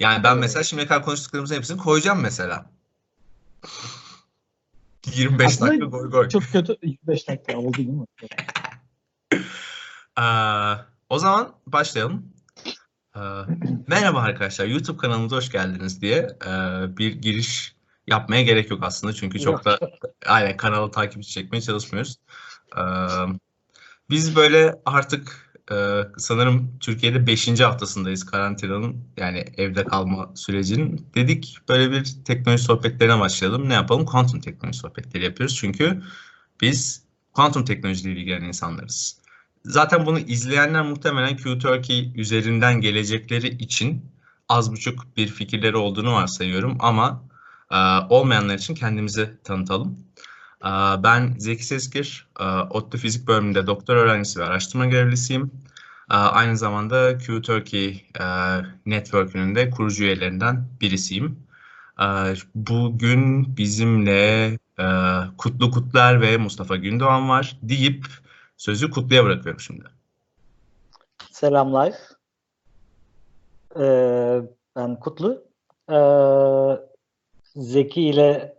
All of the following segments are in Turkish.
Yani ben mesela şimdiye kadar konuştuklarımızın hepsini koyacağım mesela. 25 aslında dakika goy goy. Çok kötü 25 dakika oldu değil mi? O zaman başlayalım. Merhaba arkadaşlar, YouTube kanalımıza hoş geldiniz diye bir giriş yapmaya gerek yok aslında. Çünkü çok da aynen kanalı takipçi çekmeye çalışmıyoruz. Biz böyle artık sanırım Türkiye'de 5. haftasındayız karantinanın, yani evde kalma sürecinin. Dedik böyle bir teknoloji sohbetlerine başlayalım. Ne yapalım? Kuantum teknoloji sohbetleri yapıyoruz. Çünkü biz kuantum teknolojiyle ilgilenen insanlarız. Zaten bunu izleyenler muhtemelen QTurkey üzerinden gelecekleri için az buçuk bir fikirleri olduğunu varsayıyorum. Ama olmayanlar için kendimizi tanıtalım. Ben Zeki Sezgir, ODTÜ Fizik Bölümünde doktor öğrencisi ve araştırma görevlisiyim. Aynı zamanda QTurkey Network'ünün de kurucu üyelerinden birisiyim. Bugün bizimle Kutlu Kutluer ve Mustafa Gündoğan var deyip sözü Kutlu'ya bırakıyorum şimdi. Selamlar. Ben Kutlu. Zeki ile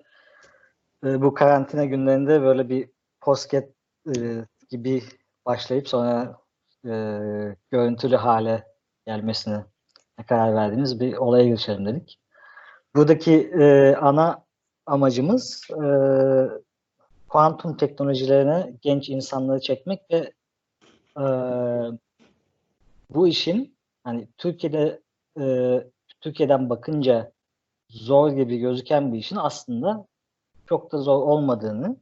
bu karantina günlerinde böyle bir posket gibi başlayıp sonra görüntülü hale gelmesine karar verdiğimiz bir olaya girişelim dedik. Buradaki ana amacımız kuantum teknolojilerine genç insanları çekmek ve bu işin hani Türkiye'de Türkiye'den bakınca zor gibi gözüken bir işin aslında çok da zor olmadığını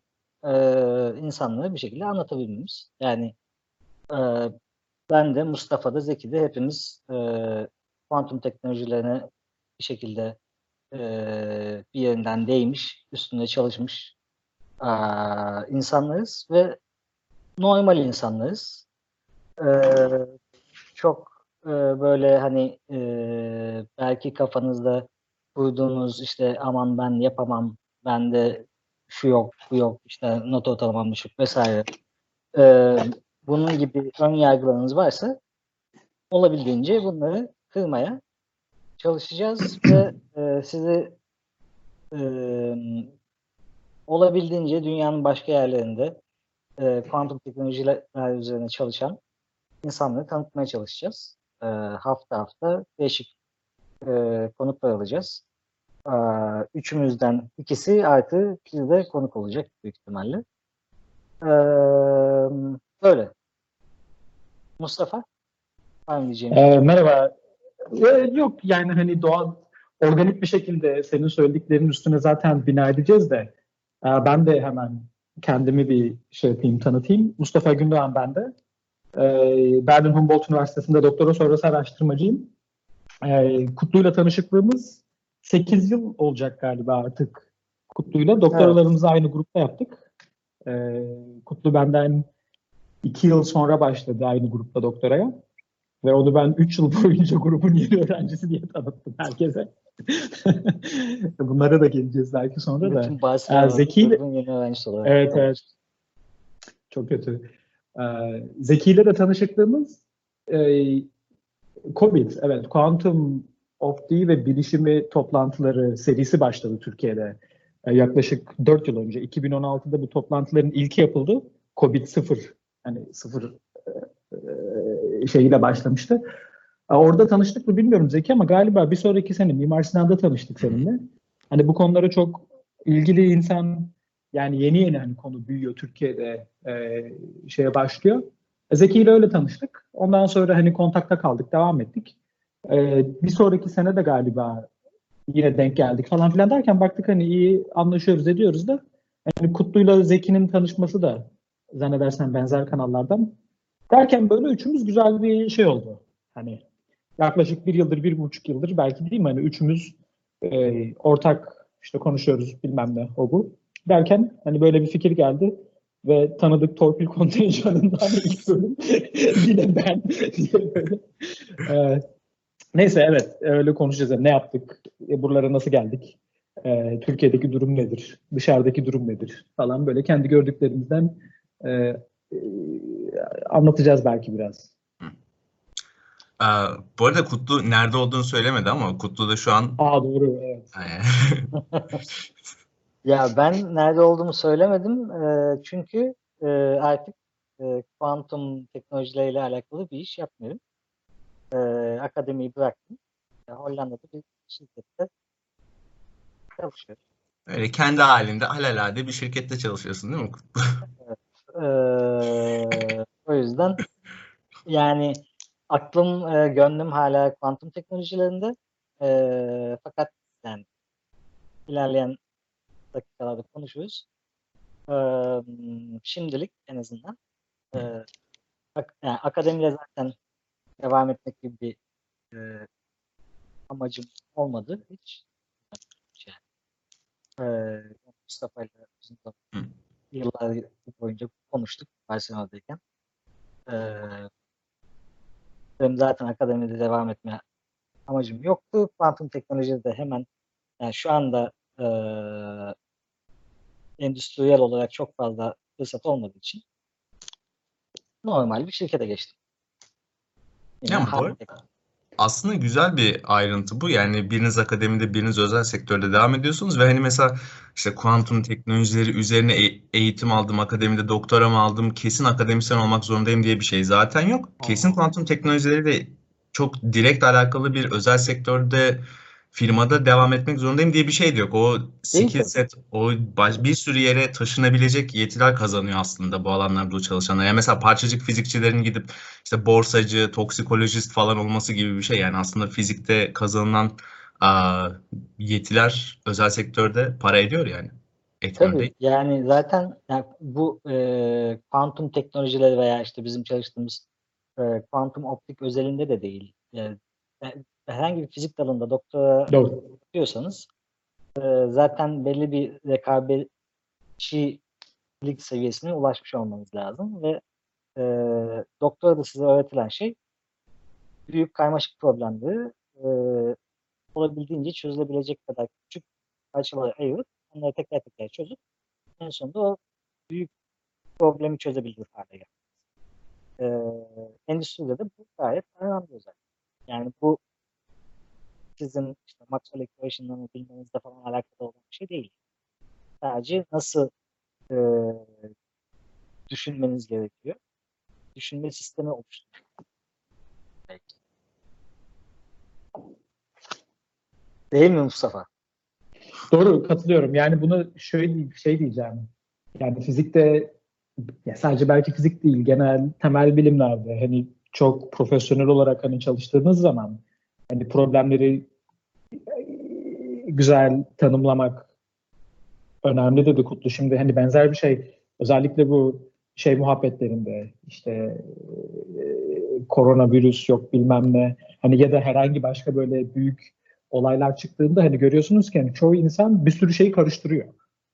insanlara bir şekilde anlatabilmemiz. Yani ben de, Mustafa da, Zeki de hepimiz kuantum teknolojilerine bir şekilde bir yerinden değmiş, üstünde çalışmış insanlarız ve normal insanlarız. Çok böyle hani belki kafanızda kurduğunuz işte aman ben yapamam, bende şu yok, bu yok, işte not ortalamam düşük vesaire. Bunun gibi ön yargılarınız varsa olabildiğince bunları kırmaya çalışacağız ve sizi olabildiğince dünyanın başka yerlerinde kuantum teknolojiler üzerine çalışan insanları tanıtmaya çalışacağız. Hafta hafta değişik konuklar alacağız. Üçümüzden ikisi artı bir de konuk olacak büyük ihtimalle. Böyle. Mustafa? Merhaba. Yok yani hani doğal, organik bir şekilde senin söylediklerinin üstüne zaten bina edeceğiz de ben de hemen kendimi bir şey yapayım, tanıtayım. Mustafa Gündoğan ben de. Berlin Humboldt Üniversitesi'nde doktora sonrası araştırmacıyım. Kutlu'yla tanışıklığımız 8 yıl olacak galiba artık Kutlu'yla. Doktoralarımızı aynı grupta yaptık. Kutlu benden 2 yıl sonra başladı aynı grupta doktoraya. Ve onu ben 3 yıl boyunca grubun yeni öğrencisi diye tanıttım herkese. Bunlara da geleceğiz belki sonra da. Bütün bahsediyor. Zeki grubun yeni öğrencisi olarak. Evet, evet. Çok kötü. Zeki ile de tanışıklığımız COVID, evet, Quantum ODTÜ ve bilişimi toplantıları serisi başladı Türkiye'de. Yaklaşık 4 yıl önce, 2016'da bu toplantıların ilki yapıldı. COVID-0, yani 0 şeyiyle başlamıştı. Orada tanıştık mı bilmiyorum Zeki ama galiba bir sonraki sene Mimar Sinan'da tanıştık seninle. Hani bu konulara çok ilgili insan, yani yeni hani konu büyüyor Türkiye'de şeye başlıyor. Zeki ile öyle tanıştık. Ondan sonra hani kontakta kaldık, devam ettik. Bir sonraki sene de galiba yine denk geldik falan filan derken baktık hani iyi anlaşıyoruz ediyoruz da yani Kutlu'yla Zeki'nin tanışması da zannedersen benzer kanallardan derken böyle üçümüz güzel bir şey oldu. Hani yaklaşık 1 yıldır, 1,5 yıldır belki değil mi hani üçümüz ortak işte konuşuyoruz bilmem ne o bu derken hani böyle bir fikir geldi. Ve tanıdık torpil kontenjanından ilk bölüm yine ben diye böyle. Neyse evet öyle konuşacağız. Ne yaptık, buralara nasıl geldik, Türkiye'deki durum nedir, dışarıdaki durum nedir falan böyle kendi gördüklerimizden anlatacağız belki biraz. Bu arada Kutlu nerede olduğunu söylemedi ama Kutlu da şu an... Doğru, evet. Ya ben nerede olduğumu söylemedim çünkü artık kuantum teknolojileriyle alakalı bir iş yapmıyorum. Akademiyi bıraktım. Hollanda'da bir şirkette çalışıyorum. Öyle kendi halinde alelade bir şirkette çalışıyorsun değil mi Kutlu? Evet. O yüzden yani aklım, gönlüm hala kuantum teknolojilerinde. Fakat yani ilerleyen dakikalarda konuşuruz. Şimdilik en azından yani akademiyle zaten devam etmek gibi bir amacım olmadı hiç. Mustafa ile yıllar boyunca konuştuk Barcelona'dayken. Benim zaten akademide devam etme amacım yoktu. Kuantum teknolojide de hemen yani şu anda endüstriyel olarak çok fazla fırsat olmadığı için normal bir şirkete geçtim. Yani aslında güzel bir ayrıntı bu. Yani biriniz akademide, biriniz özel sektörde devam ediyorsunuz ve hani mesela işte kuantum teknolojileri üzerine eğitim aldım, akademide doktoramı aldım, kesin akademisyen olmak zorundayım diye bir şey zaten yok. Kesin kuantum teknolojileriyle çok direkt alakalı bir özel sektörde, firmada devam etmek zorundayım diye bir şey de yok. O skill set, o bir sürü yere taşınabilecek yetiler kazanıyor aslında bu alanlarda çalışanlar. Yani mesela parçacık fizikçilerin gidip işte borsacı, toksikolojist falan olması gibi bir şey. Yani aslında fizikte kazanılan yetiler özel sektörde para ediyor yani. Etmiyor tabii değil. Yani zaten yani bu kuantum teknolojileri veya işte bizim çalıştığımız kuantum optik özelinde de değil. Yani herhangi bir fizik dalında doktora yapıyorsanız zaten belli bir rekabetçilik seviyesine ulaşmış olmanız lazım ve doktora da size öğretilen şey büyük karmaşık problemleri olabildiğince çözülebilecek kadar küçük parçalara ayırıp onları tekrar tekrar çözüp en sonunda o büyük problemi çözebildiği hale geldi. Endüstride de bu gayet önemli özellik. Yani bu sizin işte Maxwell Equation'dan bilmenizle falan alakalı olan bir şey değil. Sadece nasıl düşünmeniz gerekiyor. Düşünme sistemi oluşturuyor. Değil mi Mustafa? Doğru, katılıyorum. Yani bunu şöyle bir şey diyeceğim. Yani fizikte ya sadece belki fizik değil, genel temel bilimlerde hani çok profesyonel olarak hani çalıştığınız zaman hani problemleri güzel tanımlamak önemli dedi Kutlu. Şimdi hani benzer bir şey özellikle bu şey muhabbetlerinde işte koronavirüs yok bilmem ne hani ya da herhangi başka böyle büyük olaylar çıktığında hani görüyorsunuz ki hani çoğu insan bir sürü şeyi karıştırıyor.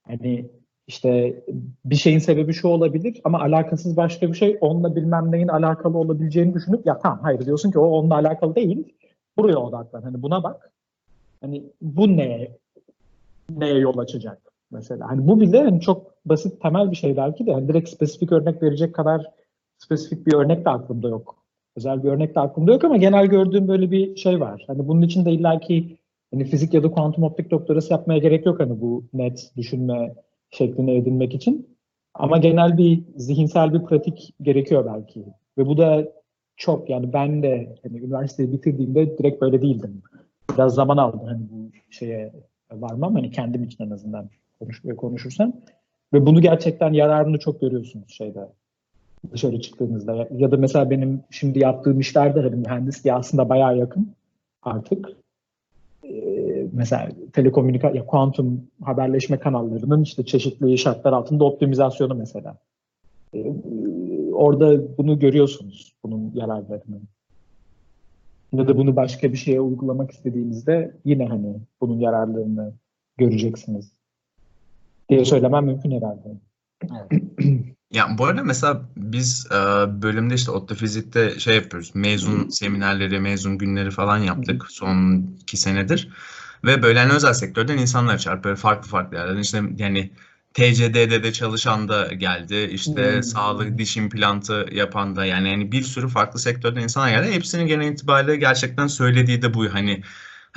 Hani işte bir şeyin sebebi şu olabilir ama alakasız başka bir şey onunla bilmem neyin alakalı olabileceğini düşünüp ya tamam hayır diyorsun ki o onunla alakalı değil. Buraya odaklan. Hani buna bak. Hani bu neye yol açacak mesela. Hani bu bile hani çok basit temel bir şey belki de. Yani direkt spesifik örnek verecek kadar spesifik bir örnek de aklımda yok. Özel bir örnek de aklımda yok ama genel gördüğüm böyle bir şey var. Hani bunun için de illaki hani fizik ya da kuantum optik doktorası yapmaya gerek yok hani bu net düşünme şeklini edinmek için. Ama genel bir zihinsel bir pratik gerekiyor belki. Ve bu da çok yani ben de hani üniversiteyi bitirdiğimde direkt böyle değildim. Biraz zaman aldı hani bu şeye varmam hani kendim için en azından konuşursam ve bunu gerçekten yararını çok görüyorsunuz şeyde dışarı çıktığınızda ya da mesela benim şimdi yaptığım işlerde hani mühendisliğe aslında bayağı yakın artık mesela telekomünikasyon, kuantum haberleşme kanallarının işte çeşitli şartlar altında optimizasyonu mesela. Orada bunu görüyorsunuz, bunun yararlarını. Ya da bunu başka bir şeye uygulamak istediğinizde yine hani bunun yararlarını göreceksiniz diye söylemem mümkün herhalde. Evet. Ya bu arada mesela biz bölümde işte ODTÜ Fizik'te şey yapıyoruz, mezun seminerleri, mezun günleri falan yaptık son 2 senedir. Ve böyle hani özel sektörden insanlar çağırıp böyle farklı yerlerden işte yani TCD'de de çalışan da geldi. İşte sağlık, diş implantı yapan da, yani bir sürü farklı sektörden insana geldi. Hepsinin genel itibariyle gerçekten söylediği de bu. Hani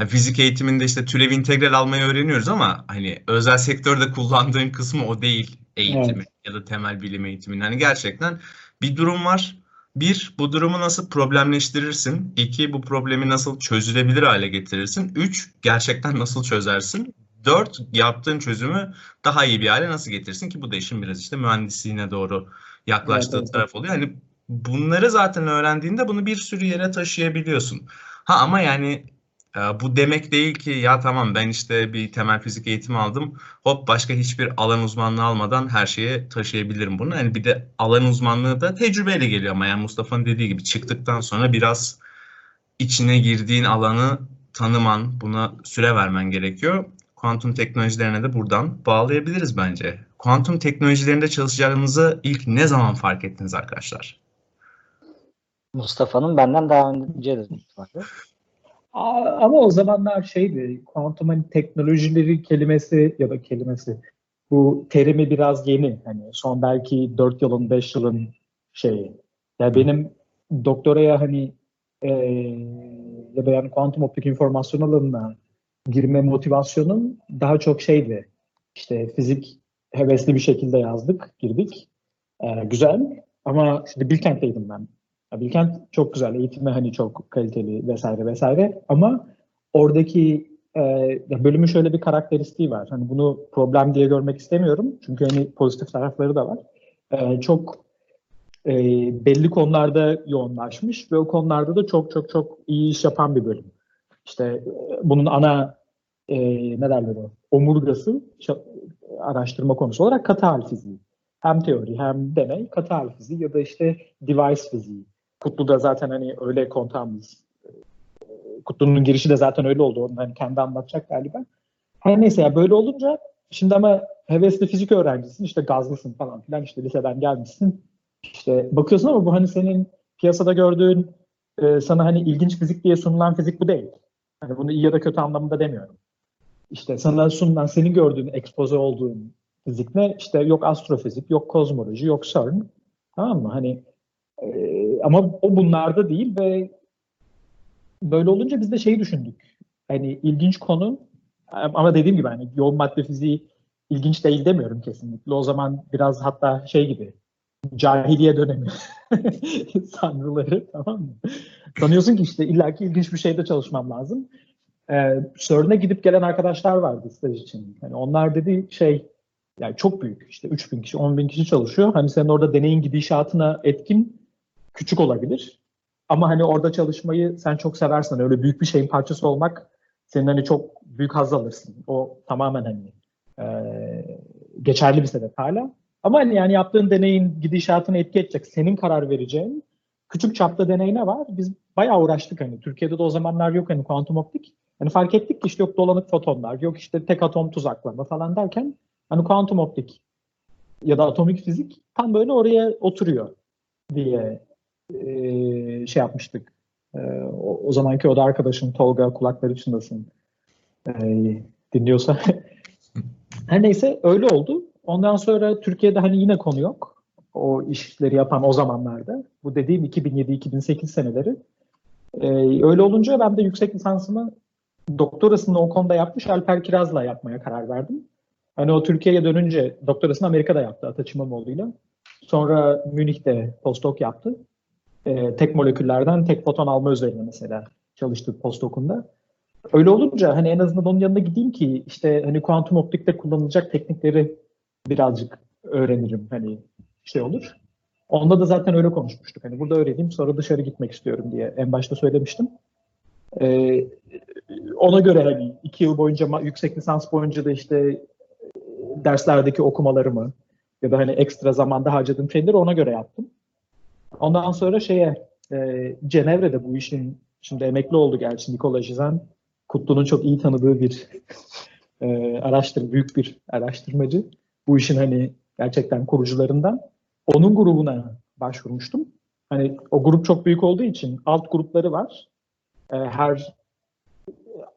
fizik eğitiminde işte türev integral almayı öğreniyoruz ama hani özel sektörde kullandığın kısmı o değil eğitimi, evet, ya da temel bilim eğitiminin. Hani gerçekten bir durum var. Bir, bu durumu nasıl problemleştirirsin? İki, bu problemi nasıl çözülebilir hale getirirsin? Üç, gerçekten nasıl çözersin? Dört, yaptığın çözümü daha iyi bir hale nasıl getirsin ki bu da işin biraz işte mühendisliğine doğru yaklaştığı, evet, taraf oluyor. Yani bunları zaten öğrendiğinde bunu bir sürü yere taşıyabiliyorsun. Ha ama yani bu demek değil ki ya tamam ben işte bir temel fizik eğitimi aldım, hop başka hiçbir alan uzmanlığı almadan her şeye taşıyabilirim bunu. Yani bir de alan uzmanlığı da tecrübeyle geliyor ama yani Mustafa'nın dediği gibi çıktıktan sonra biraz içine girdiğin alanı tanıman, buna süre vermen gerekiyor. Kuantum teknolojilerine de buradan bağlayabiliriz bence. Kuantum teknolojilerinde çalışacağınızı ilk ne zaman fark ettiniz arkadaşlar? Mustafa'nın benden daha önce de. Ama o zamanlar şeydi, kuantum hani teknolojileri kelimesi ya da bu terimi biraz yeni. Hani son belki 4 yılın, 5 yılın şeyi. Yani benim doktoraya hani ya da yani kuantum optik informasyon alanına girme motivasyonum daha çok şeydi. İşte fizik hevesli bir şekilde yazdık, girdik. Güzel ama şimdi Bilkent'teydim ben. Bilkent çok güzel, eğitimi hani çok kaliteli vesaire vesaire ama oradaki bölümün şöyle bir karakteristiği var. Hani bunu problem diye görmek istemiyorum çünkü hani pozitif tarafları da var. Çok belli konularda yoğunlaşmış ve o konularda da çok iyi iş yapan bir bölüm. İşte bunun ana omurgası araştırma konusu olarak katı hal fiziği. Hem teori hem deney, katı hal fiziği ya da işte device fiziği. Kutlu'da zaten hani öyle kontağımız, Kutlu'nun girişi de zaten öyle oldu. Onu hani kendi anlatacak galiba. Her neyse ya böyle olunca şimdi ama hevesli fizik öğrencisin, işte gazlısın falan filan, işte liseden gelmişsin. İşte bakıyorsun ama bu hani senin piyasada gördüğün, sana hani ilginç fizik diye sunulan fizik bu değil. Hani bunu iyi ya da kötü anlamında demiyorum. İşte sana sunulan, senin gördüğün, ekspoze olduğun fizik ne? İşte yok astrofizik, yok kozmoloji, yok CERN. Tamam mı? Hani ama o bunlarda değil ve böyle olunca biz de şeyi düşündük. Hani ilginç konu ama dediğim gibi hani yoğun madde fiziği ilginç değil demiyorum kesinlikle. O zaman biraz hatta şey gibi, cahiliye dönemi sanrıları, tamam mı? Sanıyorsun ki işte illaki ilginç bir şeyde çalışmam lazım. CERN'e gidip gelen arkadaşlar vardı staj için. Hani onlar dedi şey, yani çok büyük, işte 3000 kişi, 10.000 kişi çalışıyor. Hani senin orada deneyin gidişatına etkin küçük olabilir. Ama hani orada çalışmayı sen çok seversen, öyle büyük bir şeyin parçası olmak, senin hani çok büyük haz alırsın. O tamamen hani geçerli bir sebep hala. Ama hani yani yaptığın deneyin gidişatına etki edecek, senin karar vereceğin küçük çapta deneyine var. Biz bayağı uğraştık hani. Türkiye'de de o zamanlar yok hani kuantum optik. Hani fark ettik ki işte yok dolanık fotonlar, yok işte tek atom tuzaklama falan derken hani kuantum optik ya da atomik fizik tam böyle oraya oturuyor diye şey yapmıştık. O zamanki o da arkadaşım Tolga, kulakları çınlasın dinliyorsa. Her neyse öyle oldu. Ondan sonra Türkiye'de hani yine konu yok. O işleri yapan o zamanlarda. Bu dediğim 2007-2008 seneleri. Öyle olunca ben de yüksek lisansımı, doktorasını o konuda yapmış Alper Kiraz'la yapmaya karar verdim. Hani o Türkiye'ye dönünce doktorasını Amerika'da yaptı Ataç İmamoğlu'yla. Sonra Münih'te postdoc yaptı. Tek moleküllerden tek foton alma üzerine mesela çalıştı postdoc'unda. Öyle olunca hani en azından onun yanına gideyim ki işte hani kuantum optikte kullanılacak teknikleri birazcık öğrenirim. Hani şey olur. Onda da zaten öyle konuşmuştuk. Hani burada öğreneyim sonra dışarı gitmek istiyorum diye en başta söylemiştim. Ona göre hani 2 yıl boyunca yüksek lisans boyunca da işte derslerdeki okumalarımı ya da hani ekstra zamanda harcadığım şeyleri ona göre yaptım. Ondan sonra Cenevre'de bu işin, şimdi emekli oldu gerçi Nikola Jizel, Kutlu'nun çok iyi tanıdığı bir büyük bir araştırmacı. Bu işin hani gerçekten kurucularından. Onun grubuna başvurmuştum. Hani o grup çok büyük olduğu için alt grupları var. Her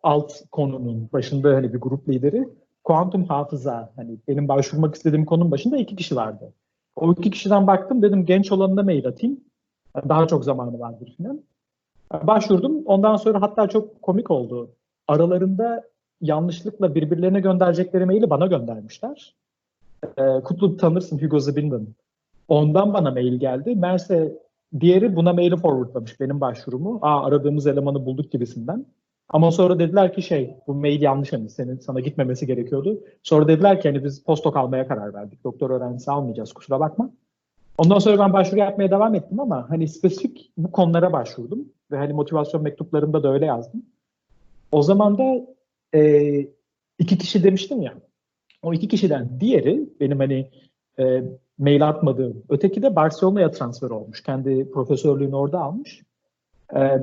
alt konunun başında hani bir grup lideri. kuantum hafıza, hani benim başvurmak istediğim konunun başında 2 kişi vardı. O 2 kişiden baktım, dedim genç olanına mail atayım. Daha çok zamanı vardır falan. Başvurdum. Ondan sonra hatta çok komik oldu. Aralarında yanlışlıkla birbirlerine gönderecekleri maili bana göndermişler. Kutlu tanırsın, Hugo Zbinden. Ondan bana mail geldi. Meğerse diğeri buna maili forwardlamış benim başvurumu. Aa, aradığımız elemanı bulduk gibisinden. Ama sonra dediler ki bu mail yanlış, hani sana gitmemesi gerekiyordu. Sonra dediler ki hani biz postdoc almaya karar verdik. Doktor öğrencisi almayacağız, kusura bakma. Ondan sonra ben başvuru yapmaya devam ettim ama hani spesifik bu konulara başvurdum. Ve hani motivasyon mektuplarımda da öyle yazdım. O zaman da 2 kişi demiştim ya. O 2 kişiden diğeri benim hani mail atmadığım. Öteki de Barcelona'ya transfer olmuş. Kendi profesörlüğünü orada almış.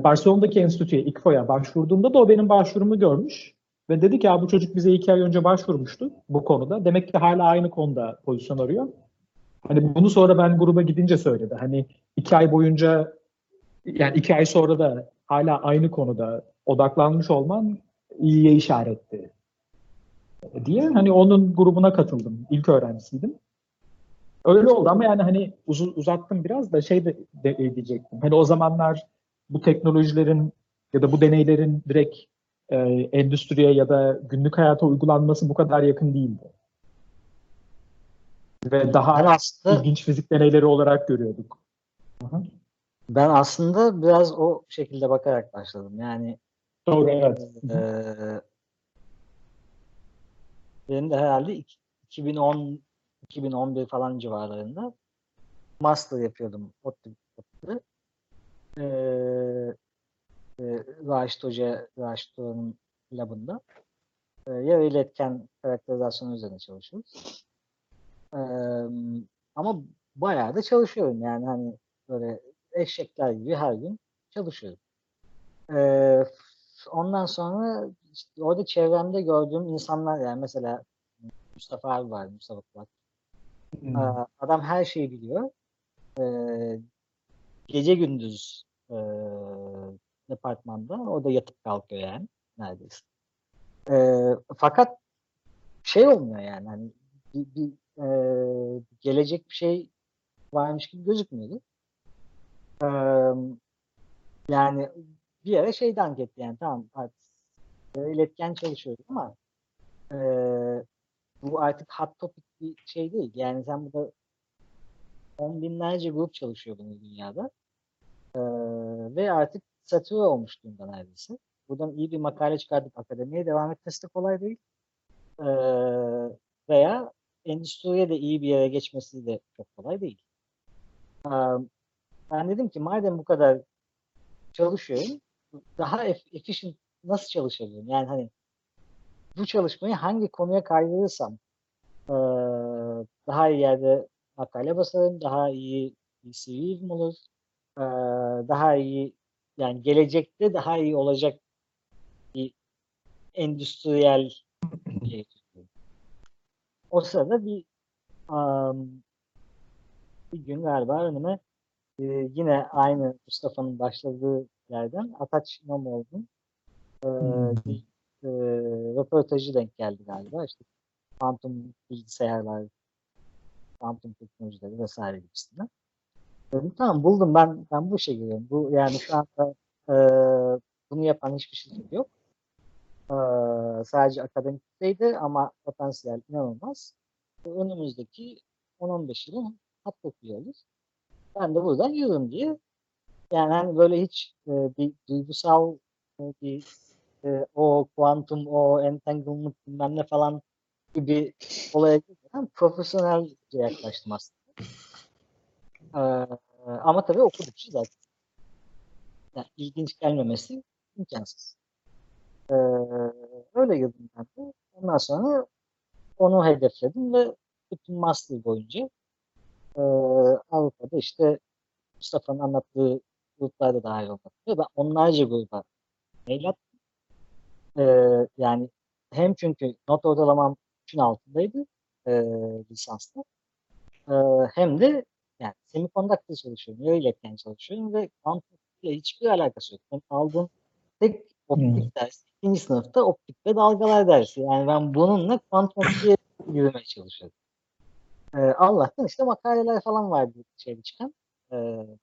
Barcelona'daki enstitüye, ICFO'ya başvurduğumda da o benim başvurumu görmüş. Ve dedi ki bu çocuk bize 2 ay önce başvurmuştu bu konuda. Demek ki hala aynı konuda pozisyon arıyor. Hani bunu sonra ben gruba gidince söyledi. Hani 2 ay boyunca, yani 2 ay sonra da hala aynı konuda odaklanmış olman iyiye işaretti diye hani onun grubuna katıldım. İlk öğrencisiydim. Öyle oldu ama yani hani uzattım biraz da diyecektim. Hani o zamanlar bu teknolojilerin ya da bu deneylerin direkt endüstriye ya da günlük hayata uygulanması bu kadar yakın değildi. Ve daha aslında ilginç fizik deneyleri olarak görüyorduk. Aha. Ben aslında biraz o şekilde bakarak başladım. Yani doğru, evet. Benim de herhalde 2010-2011 falan civarlarında master yapıyordum. ODTÜ'de. Raşit Hoca, Raşit Hoca'nın labında. Yarı iletken karakterizasyon üzerine çalışıyoruz. Ama bayağı da çalışıyorum. Yani hani böyle eşekler gibi her gün çalışıyorum. Ondan sonra işte orada çevremde gördüğüm insanlar, yani mesela Mustafa abi vardı, Mustafa Gündoğan. Adam her şeyi biliyor. Gece gündüz departmanda, o da yatıp kalkıyor yani neredeyse. Fakat olmuyor yani, hani gelecek bir şey varmış gibi gözükmüyordu. Yani bir ara dank etti yani, tamam artık iletken çalışıyoruz ama bu artık hot topic bir şey değil. Yani sen burada 10 binlerce grup çalışıyor bunun dünyada. Ve artık satüre olmuş durumda neredeyse. Buradan iyi bir makale çıkartıp akademiye devam etmesi de kolay değil. Veya endüstriye de iyi bir yere geçmesi de çok kolay değil. Ben dedim ki madem bu kadar çalışıyorum, daha efficient nasıl çalışabilirim? Yani hani bu çalışmayı hangi konuya kaydırırsam daha iyi yerde makale basarım, daha iyi CV'm olur, daha iyi, yani gelecekte daha iyi olacak bir endüstriyel şey. O sırada bir gün galiba önüme yine aynı Mustafa'nın başladığı yerden Ataç İmamoğlu'nun bir röportajı denk geldi galiba. İşte kuantum bilgisayarlar, kuantum teknolojileri vesaire gibisinden. Dedim tamam, buldum ben bu işe giriyorum. Bu yani şu anda bunu yapan hiçbir şey yok. Sadece akademikteydi ama potansiyel inanılmaz. Önümüzdeki 10-15 yılın hatta biliyoruz. Ben de buradan yürüyorum diye. Yani hani böyle hiç bir duygusal bir o kuantum, o entanglement bilmem ne falan gibi olaya girmeden profesyonelce yaklaştım aslında. Ama tabii okudukça zaten yani ilginç gelmemesi imkansız. Öyle girdim ben de. Ondan sonra onu hedefledim ve bütün master boyunca Avrupa'da işte Mustafa'nın anlattığı gruplarda dahil olmak üzere ben onlarca gruba mail attım. Yani hem çünkü not ortalamam 3'ün altındaydı lisansta, hem de yani semikondukta çalışıyorum, yarı iletken çalışıyorum ve kuantum ile hiçbir alakası yok. Ben aldığım tek Optik dersi. İkinci sınıfta optik ve dalgalar dersi. Yani ben bununla kuantum optiğe yürümeye çalışıyordum. Allah'tan işte makaleler falan vardı şeyde çıkan.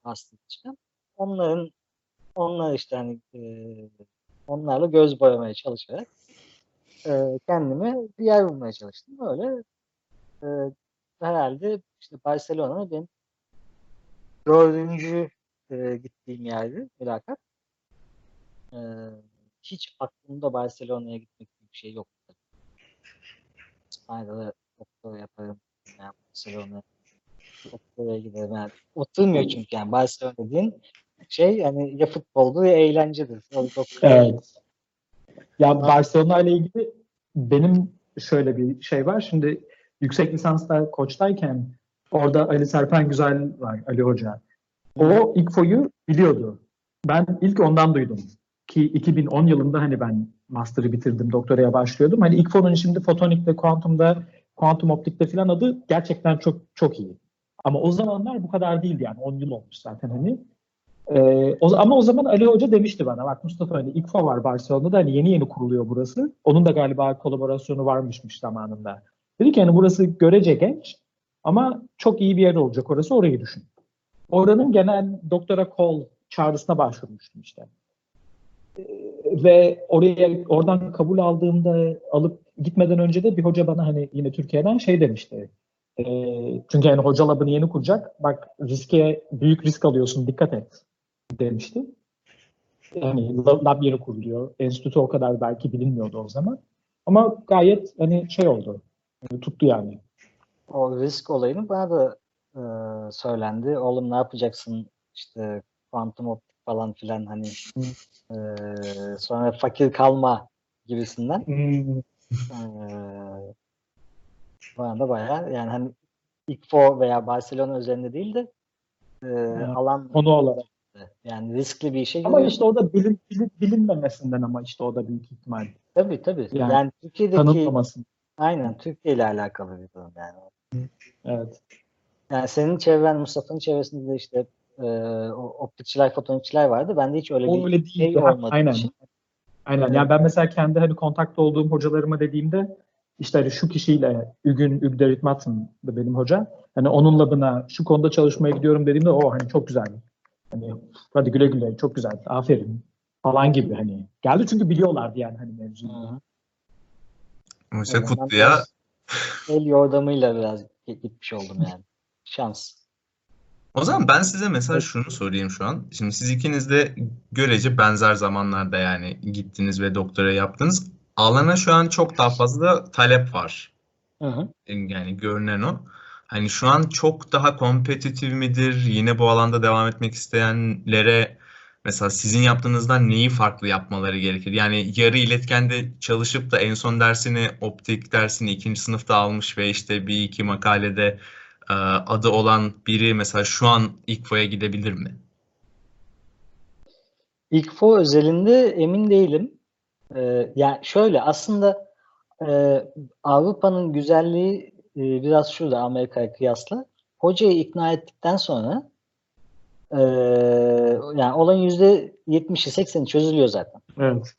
Aslında çıkan. Onlar işte hani onlarla göz boyamaya çalışarak kendime bir yer bulmaya çalıştım. Öyle herhalde işte Barcelona'da benim 4. gittiğim yerdi mülakat. Hiç aklımda Barcelona'ya gitmek gibi bir şey yoktu. İspanya'da doktora yaparım. Yani Barcelona'ya doktora giderim. Yani oturmuyor çünkü yani Barcelona dediğin şey yani ya futboldu ya eğlencedir. Evet. Ya Barcelona ile ilgili benim şöyle bir şey var. Şimdi yüksek lisansla Koç'tayken orada Ali Serpengüzel var, Ali Hoca. O ICFO'yu biliyordu. Ben ilk ondan duydum. Ki 2010 yılında hani ben master'ı bitirdim, doktoraya başlıyordum. Hani ICFO'nun şimdi fotonikte, kuantumda, kuantum optikte filan adı gerçekten çok çok iyi. Ama o zamanlar bu kadar değildi yani 10 yıl olmuş zaten hani. Ama o zaman Ali Hoca demişti bana, bak Mustafa hani ICFO var Barcelona'da, hani yeni yeni kuruluyor burası. Onun da galiba kolaborasyonu varmışmış zamanında. Dedi ki hani burası görece genç ama çok iyi bir yer olacak orası, orayı düşün. Oranın genel doktora kol çağrısına başvurmuştum işte. Ve oradan kabul aldığımda, alıp gitmeden önce de bir hoca bana hani yine Türkiye'den şey demişti. Çünkü yani hoca labını yeni kuracak. Bak büyük risk alıyorsun, dikkat et demişti. Yani lab yeni kuruluyor. Enstitü o kadar belki bilinmiyordu o zaman. Ama gayet hani şey oldu. Tuttu yani. O risk olayını bana da söylendi. Oğlum ne yapacaksın işte kuantum optik falan filan hani sonra fakir kalma gibisinden. Bana da bayağı yani hani ICFO veya Barcelona üzerinde değil de alan onu olarak. Yani riskli bir işe giriyor. Ama işte o da bilinmemesinden ama işte o da büyük ihtimal. Tabii. Yani Türkiye'deki tanıtmamasın. Aynen Türkiye ile alakalı bir durum yani. Evet. Yani senin çevren, Mustafa'nın çevresinde de işte optikçiler, fotonikçiler vardı. Ben de hiç öyle bir şey olmadı. Aynen. Yani ben mesela kendi hani kontakta olduğum hocalarıma dediğimde işte hani şu kişiyle Ügderitmat'ın da benim hoca. Hani onun labına şu konuda çalışmaya gidiyorum dediğimde o hani çok güzel. Hani hadi güle güle çok güzel. Aferin falan gibi hani. Geldi çünkü biliyorlardı yani hani mevzuyu. Oysa Kutlu'ya el yordamıyla biraz gitmiş oldum yani. Şans. O zaman ben size mesela şunu sorayım şu an. Şimdi siz ikiniz de görece benzer zamanlarda yani gittiniz ve doktora yaptınız. Alana şu an çok daha fazla talep var. Hı. Yani görünen o. Hani şu an çok daha kompetitif midir? Yine bu alanda devam etmek isteyenlere mesela sizin yaptığınızdan neyi farklı yapmaları gerekir? Yani yarı iletkende çalışıp da en son dersini, optik dersini 2. sınıfta almış ve işte 1-2 makalede adı olan biri mesela şu an ICFO'ya gidebilir mi? ICFO özelinde emin değilim. Yani şöyle aslında Avrupa'nın güzelliği biraz şurada Amerika'ya kıyasla. Hocayı ikna ettikten sonra yani olayın %70'i %80'i çözülüyor zaten. Evet.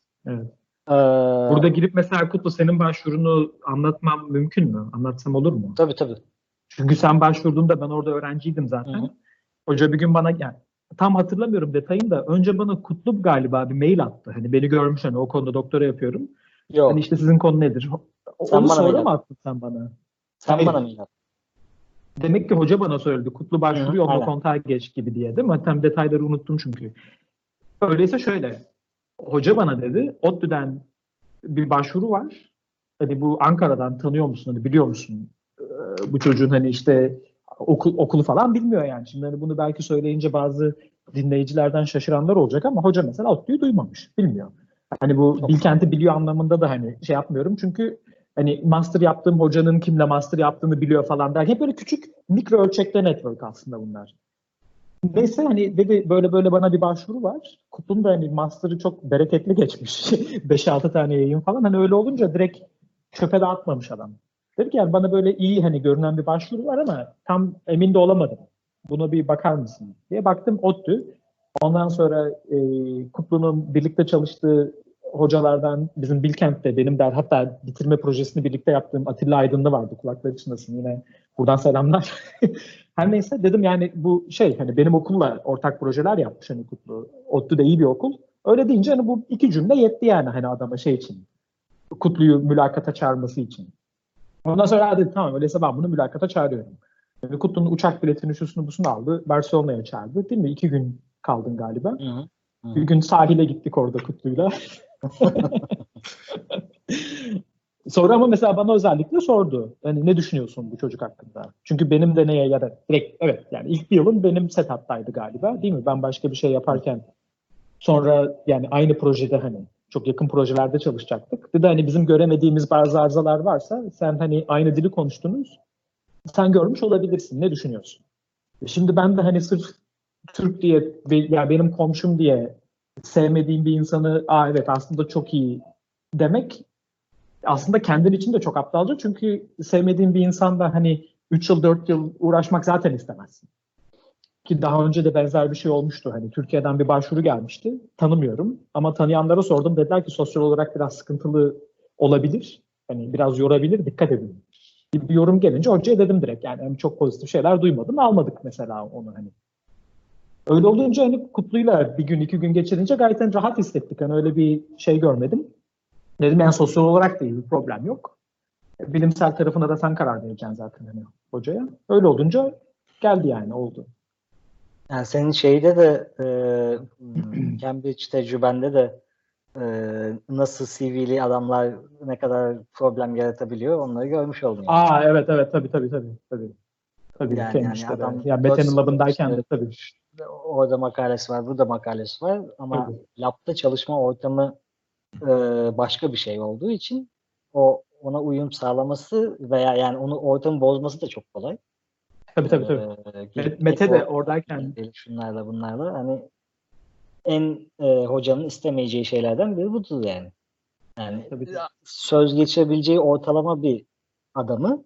Burada girip mesela Kutlu senin başvurunu anlatmam mümkün mü? Anlatsam olur mu? Tabii. Çünkü sen başvurduğunda ben orada öğrenciydim zaten. Hı-hı. Hoca bir gün bana yani tam hatırlamıyorum detayını da önce bana Kutlu galiba bir mail attı. Hani beni görmüş hani o konuda doktora yapıyorum. Yok. Hani işte sizin konu nedir? Onu sonra mı attın sen bana? Sen bana mail attın. Demek ki hoca bana söyledi. Kutlu başvuruyor, onunla kontağa geç gibi diye değil mi? Tam detayları unuttum çünkü. Öyleyse şöyle. Hoca bana dedi. ODTÜ'den bir başvuru var. Hani bu Ankara'dan tanıyor musun? Hani biliyor musun? Bu çocuğun hani işte okulu falan bilmiyor yani. Şimdi hani bunu belki söyleyince bazı dinleyicilerden şaşıranlar olacak ama hoca mesela ODTÜ'yü duymamış. Bilmiyor. Hani bu Bilkent'i biliyor anlamında da hani şey yapmıyorum çünkü hani master yaptığım hocanın kimle master yaptığını biliyor falan der. Hep böyle küçük mikro ölçekte network aslında bunlar. Neyse hani dedi böyle bana bir başvuru var. Kutlu'nun da hani master'ı çok bereketli geçmiş. 5-6 tane yayın falan. Hani öyle olunca direkt çöpe de atmamış adam. Dedi ki yani bana böyle iyi hani görünen bir başvuru var ama tam emin de olamadım. Buna bir bakar mısın diye baktım ODTÜ. Ondan sonra Kutlu'nun birlikte çalıştığı hocalardan bizim Bilkent'te benim der hatta bitirme projesini birlikte yaptığım Atilla Aydınlı vardı, kulakları çınlasın yine buradan selamlar. Her neyse dedim yani bu şey hani benim okulla ortak projeler yapmış hani Kutlu. ODTÜ de iyi bir okul. Öyle deyince hani bu iki cümle yetti yani hani adama şey için. Kutlu'yu mülakata çağırması için. Ondan sonra dedi tamam öyleyse ben bunu mülakata çağırıyorum. Yani Kutlu'nun uçak biletini şusunu busunu aldı. Barcelona'ya çağırdı değil mi? 2 gün kaldın galiba. Hı hı. Bir gün sahile gittik orada Kutlu'yla. Sonra ama mesela bana özellikle sordu. Yani ne düşünüyorsun bu çocuk hakkında? Çünkü benim de neye yarar? Direkt evet yani ilk bir yılım benim setup'taydı galiba değil mi? Ben başka bir şey yaparken sonra yani aynı projede hani çok yakın projelerde çalışacaktık. Dedi hani bizim göremediğimiz bazı arızalar varsa sen hani aynı dili konuştunuz. Sen görmüş olabilirsin. Ne düşünüyorsun? Şimdi ben de hani sırf Türk diye ve ya benim komşum diye sevmediğim bir insanı aa evet aslında çok iyi demek aslında kendin için de çok aptalca. Çünkü sevmediğin bir insanda hani 3 yıl 4 yıl uğraşmak zaten istemezsin. Ki daha önce de benzer bir şey olmuştu. Hani Türkiye'den bir başvuru gelmişti. Tanımıyorum ama tanıyanlara sordum. Dediler ki sosyal olarak biraz sıkıntılı olabilir. Hani biraz yorabilir. Dikkat edin. Bir yorum gelince hocaya dedim direkt. Yani çok pozitif şeyler duymadım. Almadık mesela onu hani. Öyle olunca hani Kutlu'yla 1 gün 2 gün geçirince gayet hani rahat hissettik. Hani öyle bir şey görmedim. Dedim yani sosyal olarak da iyi bir problem yok. Bilimsel tarafına da sen karar vereceksin zaten hani hocaya. Öyle olunca geldi yani oldu. Yani senin şeyde de Cambridge tecrübende de nasıl CV'li adamlar ne kadar problem yaratabiliyor onları görmüş oldum. Yani. Aa evet tabii. Yani adam ya Mete'nin labındayken de tabii. Orada makalesi var, burada makalesi var ama tabii. Labda çalışma ortamı başka bir şey olduğu için ona uyum sağlaması veya yani onu ortamı bozması da çok kolay. Tabii. Mete de oradayken şunlarla bunlarla hani en hocanın istemeyeceği şeylerden biri budur yani. Yani tabii. Söz geçirebileceği ortalama bir adamı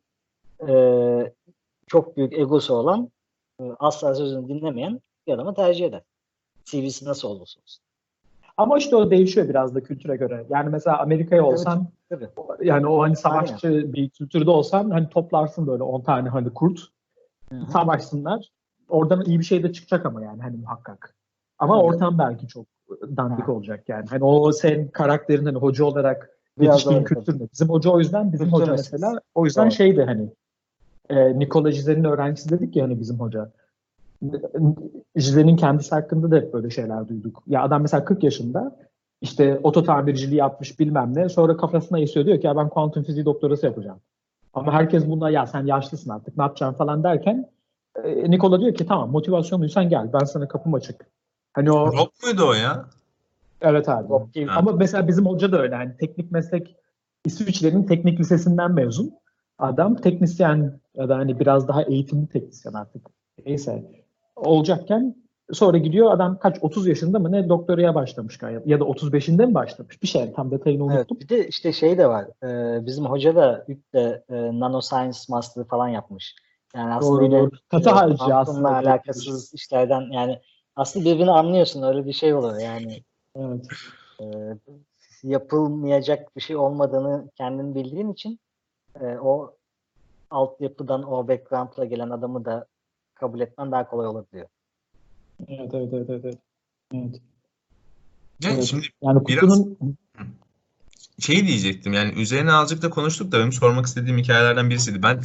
çok büyük egosu olan asla sözünü dinlemeyen bir adamı tercih eder. CV'si nasıl olursa olsun. Ama işte o değişiyor biraz da kültüre göre. Yani mesela Amerika'ya olsan tabii. Yani o hani savaşçı aynen. Bir kültürde olsan hani toplarsın böyle 10 tane hani kurt. Hı-hı. Savaşsınlar. Oradan iyi bir şey de çıkacak ama yani hani muhakkak. Ama hı-hı. Ortam belki çok dandik hı-hı. olacak yani. Hani o senin karakterin hani hoca olarak yetiştiğin kültürle. Bizim hoca o yüzden bizim kültür hoca mesela o yüzden evet. Şeydi hani Nikola Jizel'in öğrencisi dedik ya hani bizim hoca. Jizel'in kendisi hakkında da hep böyle şeyler duyduk. Ya adam mesela 40 yaşında işte ototamirciliği yapmış bilmem ne. Sonra kafasına esiyor diyor ki ya ben kuantum fiziği doktorası yapacağım. Ama herkes bununla ya sen yaşlısın artık ne yapacaksın falan derken Nikola diyor ki tamam motivasyonluysan gel ben sana kapım açık. Hani o Rob muydu o ya? Evet abi. Evet. Ama mesela bizim hoca da öyle yani teknik meslek İsviçre'nin teknik lisesinden mezun. Adam teknisyen ya da hani biraz daha eğitimli teknisyen artık neyse olacakken sonra gidiyor adam kaç 30 yaşında mı ne doktoraya başlamış ya da 35'inde mi başlamış bir şey tam detayını unuttum. Evet, bir de işte şey de var bizim hoca da de nanoscience master falan yapmış. Yani aslında doğru. Katı harcı aslında alakasız işlerden yani aslında birbirini anlıyorsun öyle bir şey oluyor yani. Evet. Yapılmayacak bir şey olmadığını kendin bildiğin için o altyapıdan o background'la gelen adamı da kabul etmen daha kolay olabiliyor. Evet. Evet. Şimdi yani Kutlu'nun şey diyecektim yani üzerine azıcık da konuştuk da benim sormak istediğim hikayelerden birisiydi. Ben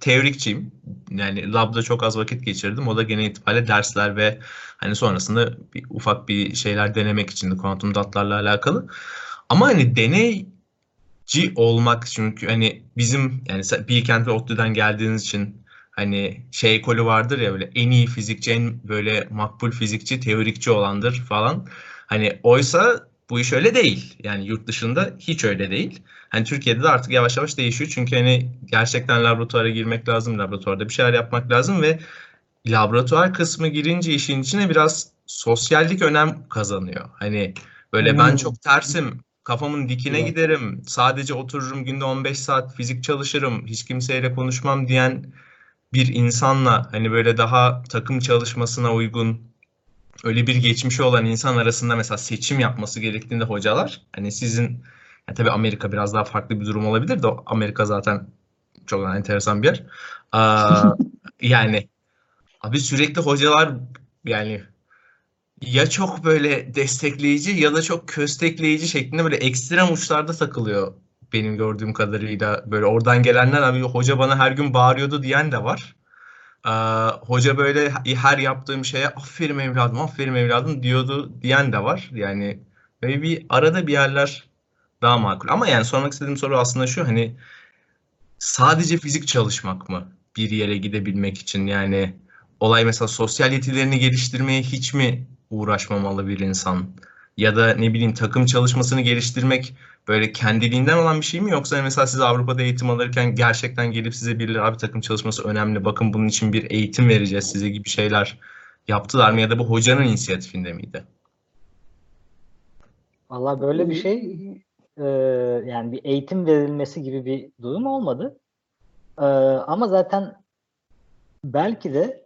teorikçiyim. Yani labda çok az vakit geçirdim. O da genel itibariyle dersler ve hani sonrasında ufak bir şeyler denemek içindi kuantum datlarla alakalı. Ama hani deneyci olmak çünkü hani bizim yani Bilkent ve ODTÜ'den geldiğiniz için hani şey kolu vardır ya böyle en iyi fizikçi, en böyle makbul fizikçi, teorikçi olandır falan. Hani oysa bu iş öyle değil. Yani yurt dışında hiç öyle değil. Hani Türkiye'de de artık yavaş yavaş değişiyor. Çünkü hani gerçekten laboratuvara girmek lazım, laboratuvarda bir şeyler yapmak lazım ve laboratuvar kısmı girince işin içine biraz sosyallik önem kazanıyor. Hani böyle ben çok tersim. Kafamın dikine giderim. Sadece otururum günde 15 saat fizik çalışırım. Hiç kimseyle konuşmam diyen bir insanla hani böyle daha takım çalışmasına uygun öyle bir geçmişi olan insan arasında mesela seçim yapması gerektiğinde hocalar, hani sizin, yani tabii Amerika biraz daha farklı bir durum olabilir de Amerika zaten çok enteresan bir yer. Yani abi sürekli hocalar yani ya çok böyle destekleyici ya da çok köstekleyici şeklinde böyle ekstrem uçlarda takılıyor benim gördüğüm kadarıyla. Böyle oradan gelenler, abi hoca bana her gün bağırıyordu diyen de var. Hoca böyle her yaptığım şeye aferin evladım, aferin evladım diyordu diyen de var. Yani böyle bir arada bir yerler daha makul. Ama yani sormak istediğim soru aslında şu, hani sadece fizik çalışmak mı bir yere gidebilmek için? Yani olay mesela sosyal yetilerini geliştirmeye hiç mi uğraşmamalı bir insan? Ya da ne bileyim takım çalışmasını geliştirmek böyle kendiliğinden olan bir şey mi? Yoksa mesela siz Avrupa'da eğitim alırken gerçekten gelip size birileri abi takım çalışması önemli, bakın bunun için bir eğitim vereceğiz size gibi şeyler yaptılar mı? Ya da bu hocanın inisiyatifinde miydi? Vallahi böyle bir şey yani bir eğitim verilmesi gibi bir durum olmadı. Ama zaten belki de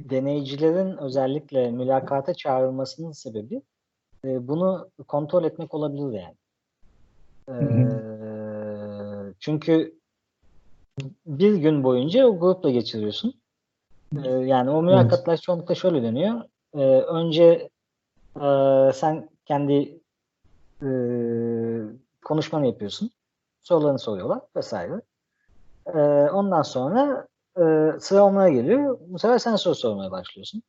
deneyicilerin özellikle mülakata çağrılmasının sebebi bunu kontrol etmek olabilir yani. Çünkü bir gün boyunca o grupla geçiriyorsun. Yani o mülakatlar çoğunlukla şöyle dönüyor. Önce sen kendi konuşmanı yapıyorsun. Sorularını soruyorlar vesaire. Ondan sonra sıra onlara geliyor. Bu sefer sen soru sormaya başlıyorsun.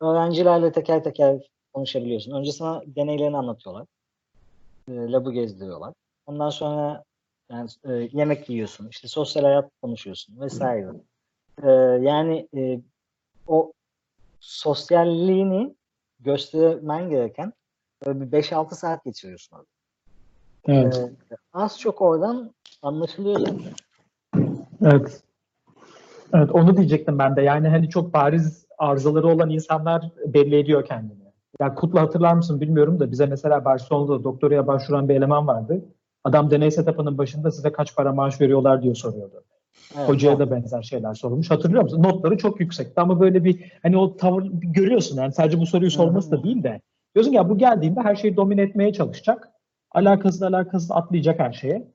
Öğrencilerle teker teker konuşabiliyorsun. Önce sana deneylerini anlatıyorlar. Labı gezdiriyorlar. Ondan sonra yani, yemek yiyorsun. İşte sosyal hayat konuşuyorsun vesaire. Yani o sosyalliğini göstermen gereken bir 5-6 saat geçiriyorsun orada. Evet. Az çok oradan anlaşılıyor zaten. Evet. Evet, onu diyecektim ben de. Yani hani çok bariz arızaları olan insanlar belli ediyor kendini. Ya Kutlu hatırlar mısın bilmiyorum da bize mesela Barcelona'da doktoraya başvuran bir eleman vardı. Adam deney setup'ının başında size kaç para maaş veriyorlar diye soruyordu. Evet, hocaya da benzer şeyler sorulmuş. Hatırlıyor musun? Notları çok yüksekti ama böyle bir hani o tavır görüyorsun yani sadece bu soruyu sorması da değil de. Diyorsun ya bu geldiğinde her şeyi domine etmeye çalışacak. Alakasız atlayacak her şeye.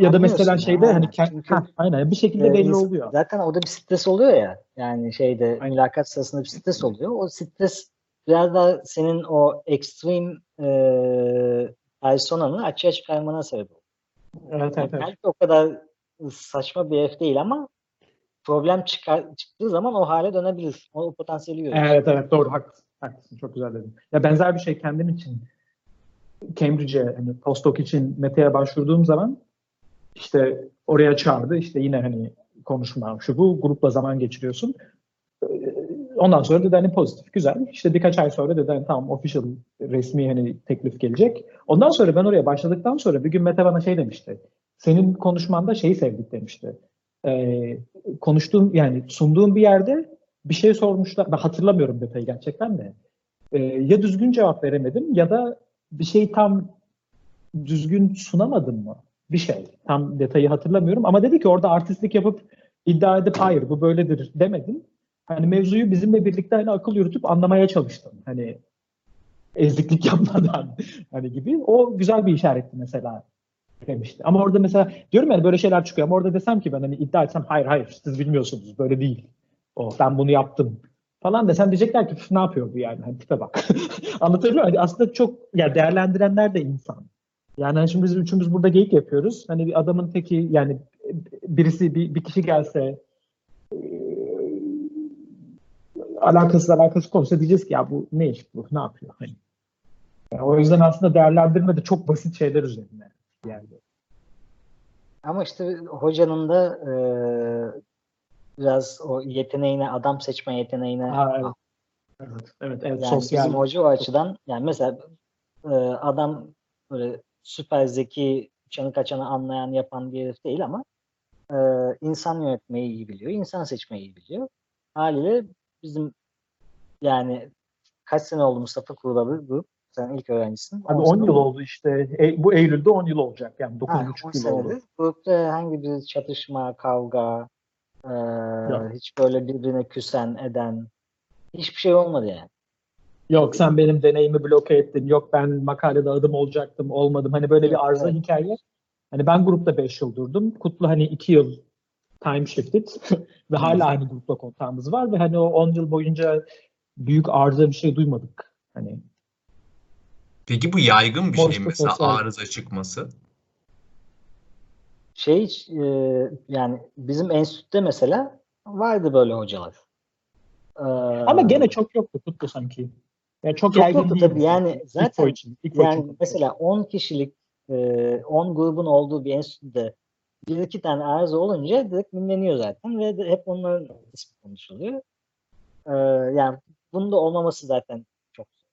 Ya da mesela şeyde yani, hani aynen bir şekilde belli oluyor. Zaten orada bir stres oluyor ya. Yani şeyde mülakat sırasında bir stres oluyor. O stres biraz da senin o ekstrem personanı açığa çıkarmana sebep oluyor. Evet, yani evet. Belki o kadar saçma bir herif değil ama problem çıktığı zaman o hale dönebilir. O potansiyeli görüyor. Evet evet doğru haklısın. Çok güzel dedin. Ya benzer bir şey kendim için Cambridge'e hani postdoc için Mete'ye başvurduğum zaman İşte oraya çağırdı. İşte yine hani konuşmam şu bu. Grupla zaman geçiriyorsun. Ondan sonra dedi hani pozitif, güzel. İşte birkaç ay sonra dedi hani tamam official resmi hani teklif gelecek. Ondan sonra ben oraya başladıktan sonra bir gün Mete bana şey demişti. Senin konuşmanda şeyi sevdik demişti. Konuştuğum yani sunduğum bir yerde bir şey sormuşlar. Ben hatırlamıyorum detayı gerçekten de. Ya düzgün cevap veremedim ya da bir şey tam düzgün sunamadım mı? Bir şey. Tam detayı hatırlamıyorum ama dedi ki orada artistlik yapıp iddia edip hayır bu böyledir demedim. Hani mevzuyu bizimle birlikte hani akıl yürütüp anlamaya çalıştım. Hani eziklik yapmadan hani gibi. O güzel bir işaretti mesela demişti. Ama orada mesela diyorum yani böyle şeyler çıkıyor ama orada desem ki ben hani iddia etsem hayır siz bilmiyorsunuz böyle değil. Ben bunu yaptım falan desem diyecekler ki ne yapıyor bu yani hani tipe bak. Anlatabiliyor muyum? Aslında çok yani değerlendirenler de insan. Yani şimdi biz üçümüz burada geyik yapıyoruz. Hani bir adamın teki yani birisi bir kişi gelse alakasız konuşsa diyeceğiz ki ya bu ne iş bu ne yapıyor hani. Yani o yüzden aslında değerlendirme de çok basit şeyler üzerine yani. Ama işte hocanın da biraz o yeteneğine adam seçme yeteneğine. Evet. Yani sosyal. Bizim hoca o açıdan yani mesela adam böyle süper zeki, çanı kaçanı anlayan, yapan bir herif değil ama insan yönetmeyi iyi biliyor, insan seçmeyi iyi biliyor. Haliyle bizim yani kaç sene oldu Mustafa Kurbalı? Sen ilk öğrencisin. Abi 10 yıl oldu işte. Bu Eylül'de 10 yıl olacak yani 9,5 yıl oldu. Grupta herhangi bir çatışma, kavga, Hiç böyle birbirine küsen eden hiçbir şey olmadı yani. Yok sen benim deneyimi bloke ettin. Yok ben makalede adım olacaktım olmadım. Hani böyle bir arıza hikaye. Hani ben grupta 5 yıl durdum. Kutlu hani 2 yıl time shifted ve hala aynı grupla kontağımız var ve hani o 10 yıl boyunca büyük arıza bir şey duymadık. Hani peki bu yaygın bir şey mi mesela arıza çıkması? Yani bizim enstitüde mesela vardı böyle hocalar. Ama gene çok yoktu Kutlu sanki. Yani çok yaygın değil. Tabii yani zaten yani mesela 10 kişilik 10 grubun olduğu bir enstitüde bir iki tane arıza olunca direkt minleniyor zaten ve hep onların ismi konuşuluyor. Yani bunun da olmaması zaten çok zor.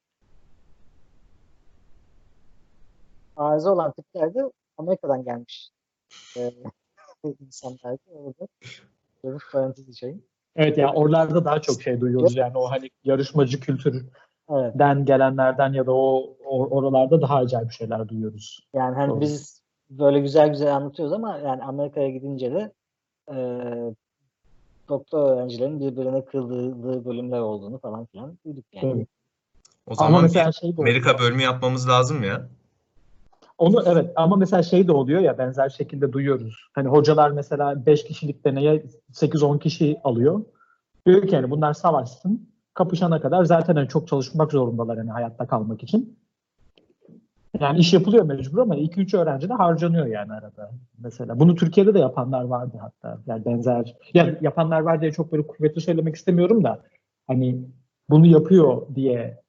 Arıza olan tipler de Amerika'dan gelmiş. İnsanlar da orada görüp parantez şey. Evet ya yani oralarda daha çok şey duyuyoruz yani o hani yarışmacı kültürden gelenlerden ya da o oralarda daha acayip şeyler duyuyoruz. Yani hani biz böyle güzel güzel anlatıyoruz ama yani Amerika'ya gidince de doktor öğrencilerin birbirine kırıldığı bölümler olduğunu falan filan duyduk yani. Evet. O zaman Amerika bölümü yapmamız lazım ya. Onu evet ama mesela şey de oluyor ya benzer şekilde duyuyoruz. Hani hocalar mesela 5 kişilik deneye 8-10 kişi alıyor. Diyor ki yani bunlar savaşsın. Kapışana kadar zaten hani çok çalışmak zorundalar hani hayatta kalmak için. Yani iş yapılıyor mecbur ama 2-3 öğrenci de harcanıyor yani arada. Mesela bunu Türkiye'de de yapanlar vardı hatta. Yani benzer yani yapanlar var diye çok böyle kuvvetli söylemek istemiyorum da hani bunu yapıyor diye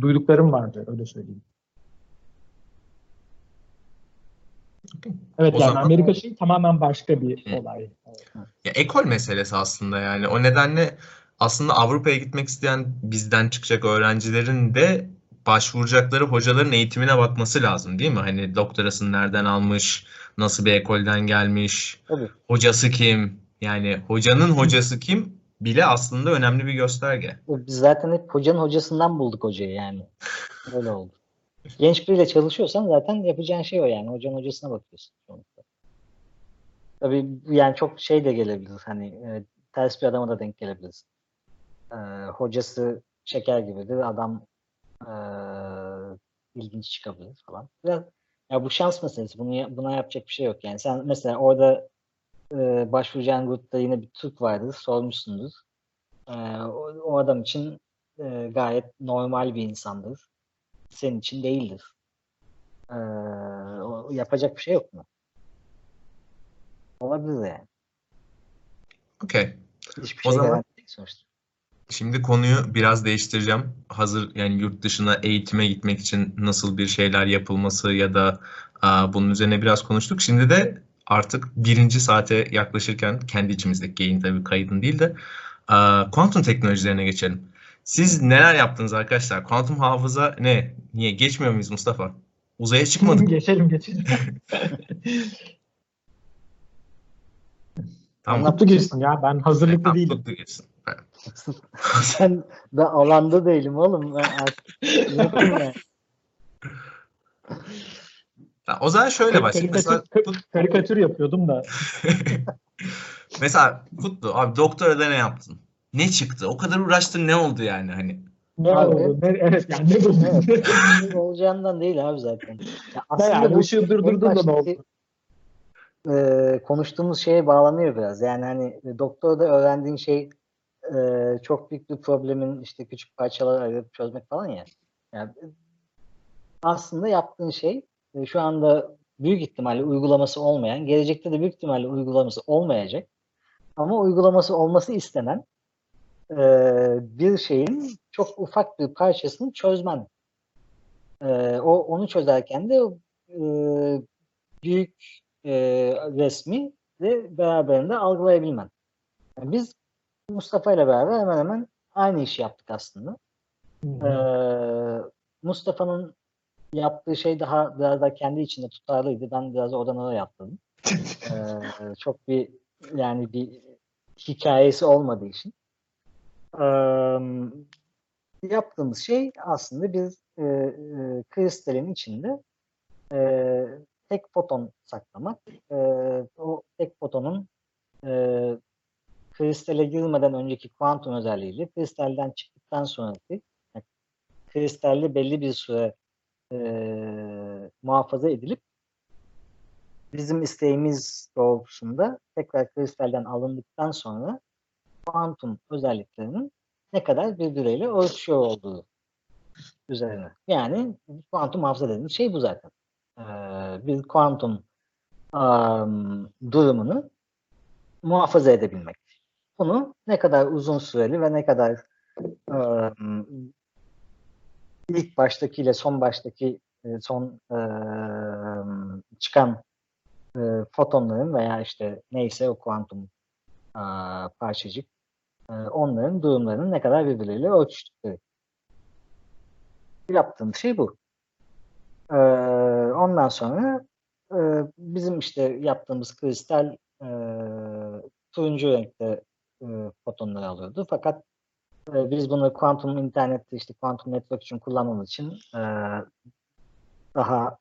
duyduklarım vardı öyle söyleyeyim. Evet o yani zaman, Amerika şeyi tamamen başka bir olay. Ya, ekol meselesi aslında yani o nedenle aslında Avrupa'ya gitmek isteyen bizden çıkacak öğrencilerin de başvuracakları hocaların eğitimine bakması lazım değil mi? Hani doktorasını nereden almış, nasıl bir ekolden gelmiş, hocası kim? Yani hocanın hocası kim bile aslında önemli bir gösterge. Biz zaten hep hocanın hocasından bulduk hocayı yani. Öyle oldu. Genç biriyle çalışıyorsan zaten yapacağın şey o yani. Hocanın hocasına bakıyorsun sonuçta. Tabii yani çok şey de gelebilir. Hani ters bir adama da denk gelebilirsin. Hocası şeker gibidir. Adam ilginç çıkabilir falan. Biraz, ya bu şans meselesi. Buna yapacak bir şey yok. Yani sen mesela orada başvuracağın grupta yine bir Türk vardır. Sormuşsundur. O adam için gayet normal bir insandır. Senin için değildir. Yapacak bir şey yok mu? Olabilir yani. Okay. Hiçbir şey garanti değil sonuçta. Şimdi konuyu biraz değiştireceğim. Hazır yani yurt dışına eğitime gitmek için nasıl bir şeyler yapılması ya da bunun üzerine biraz konuştuk. Şimdi de artık birinci saate yaklaşırken kendi içimizdeki yayın tabii kaydın değil de kuantum teknolojilerine geçelim. Siz neler yaptınız arkadaşlar? Kuantum hafıza ne? Niye? Geçmiyor muyuz Mustafa? Uzaya çıkmadık. Geçelim. Tamam. Anlattı geçsin ya. Ben hazırlıklı değilim. Anlattı geçsin. Sen ben alanda değilim oğlum. Ben artık... O zaman şöyle başlayayım. Karikatür yapıyordum da. Mesela Kutlu abi doktorada ne yaptın? Ne çıktı? O kadar uğraştın ne oldu yani hani? Ne oldu? Evet yani ne oldu? Ne olacağından değil abi zaten. Ya aslında yani, bu işi durdurdun da ne oldu? Konuştuğumuz şeye bağlanıyor biraz. Yani hani doktorda öğrendiğin şey çok büyük bir problemin işte küçük parçalara ayırıp çözmek falan ya. Yani aslında yaptığın şey şu anda büyük ihtimalle uygulaması olmayan, gelecekte de büyük ihtimalle uygulaması olmayacak ama uygulaması olması istenen bir şeyin çok ufak bir parçasını çözmen. Onu çözerken de büyük resmi de beraberinde algılayabilmen. Yani biz Mustafa ile beraber hemen hemen aynı işi yaptık aslında. Mustafa'nın yaptığı şey biraz daha kendi içinde tutarlıydı. Ben biraz oradan oraya atladım. Çok bir hikayesi olmadığı için. Yaptığımız şey aslında biz kristalin içinde tek foton saklamak, o tek fotonun kristale girmeden önceki kuantum özelliğiyle kristalden çıktıktan sonraki, yani kristalle belli bir süre muhafaza edilip bizim isteğimiz doğrultusunda tekrar kristalden alındıktan sonra kuantum özelliklerinin ne kadar birbiriyle örtüşüyor olduğu üzerine. Yani kuantum hafıza dediğimiz şey bu zaten. Bir kuantum durumunu muhafaza edebilmek. Bunu ne kadar uzun süreli ve ne kadar ilk baştakiyle son baştaki son çıkan fotonların veya işte neyse o kuantum parçacık onların durumlarının ne kadar birbirleriyle ölçtükleri. Yaptığım şey bu. Ondan sonra bizim işte yaptığımız kristal turuncu renkte fotonları alıyordu. Fakat biz bunu kuantum internette işte kuantum network için kullanmamız için daha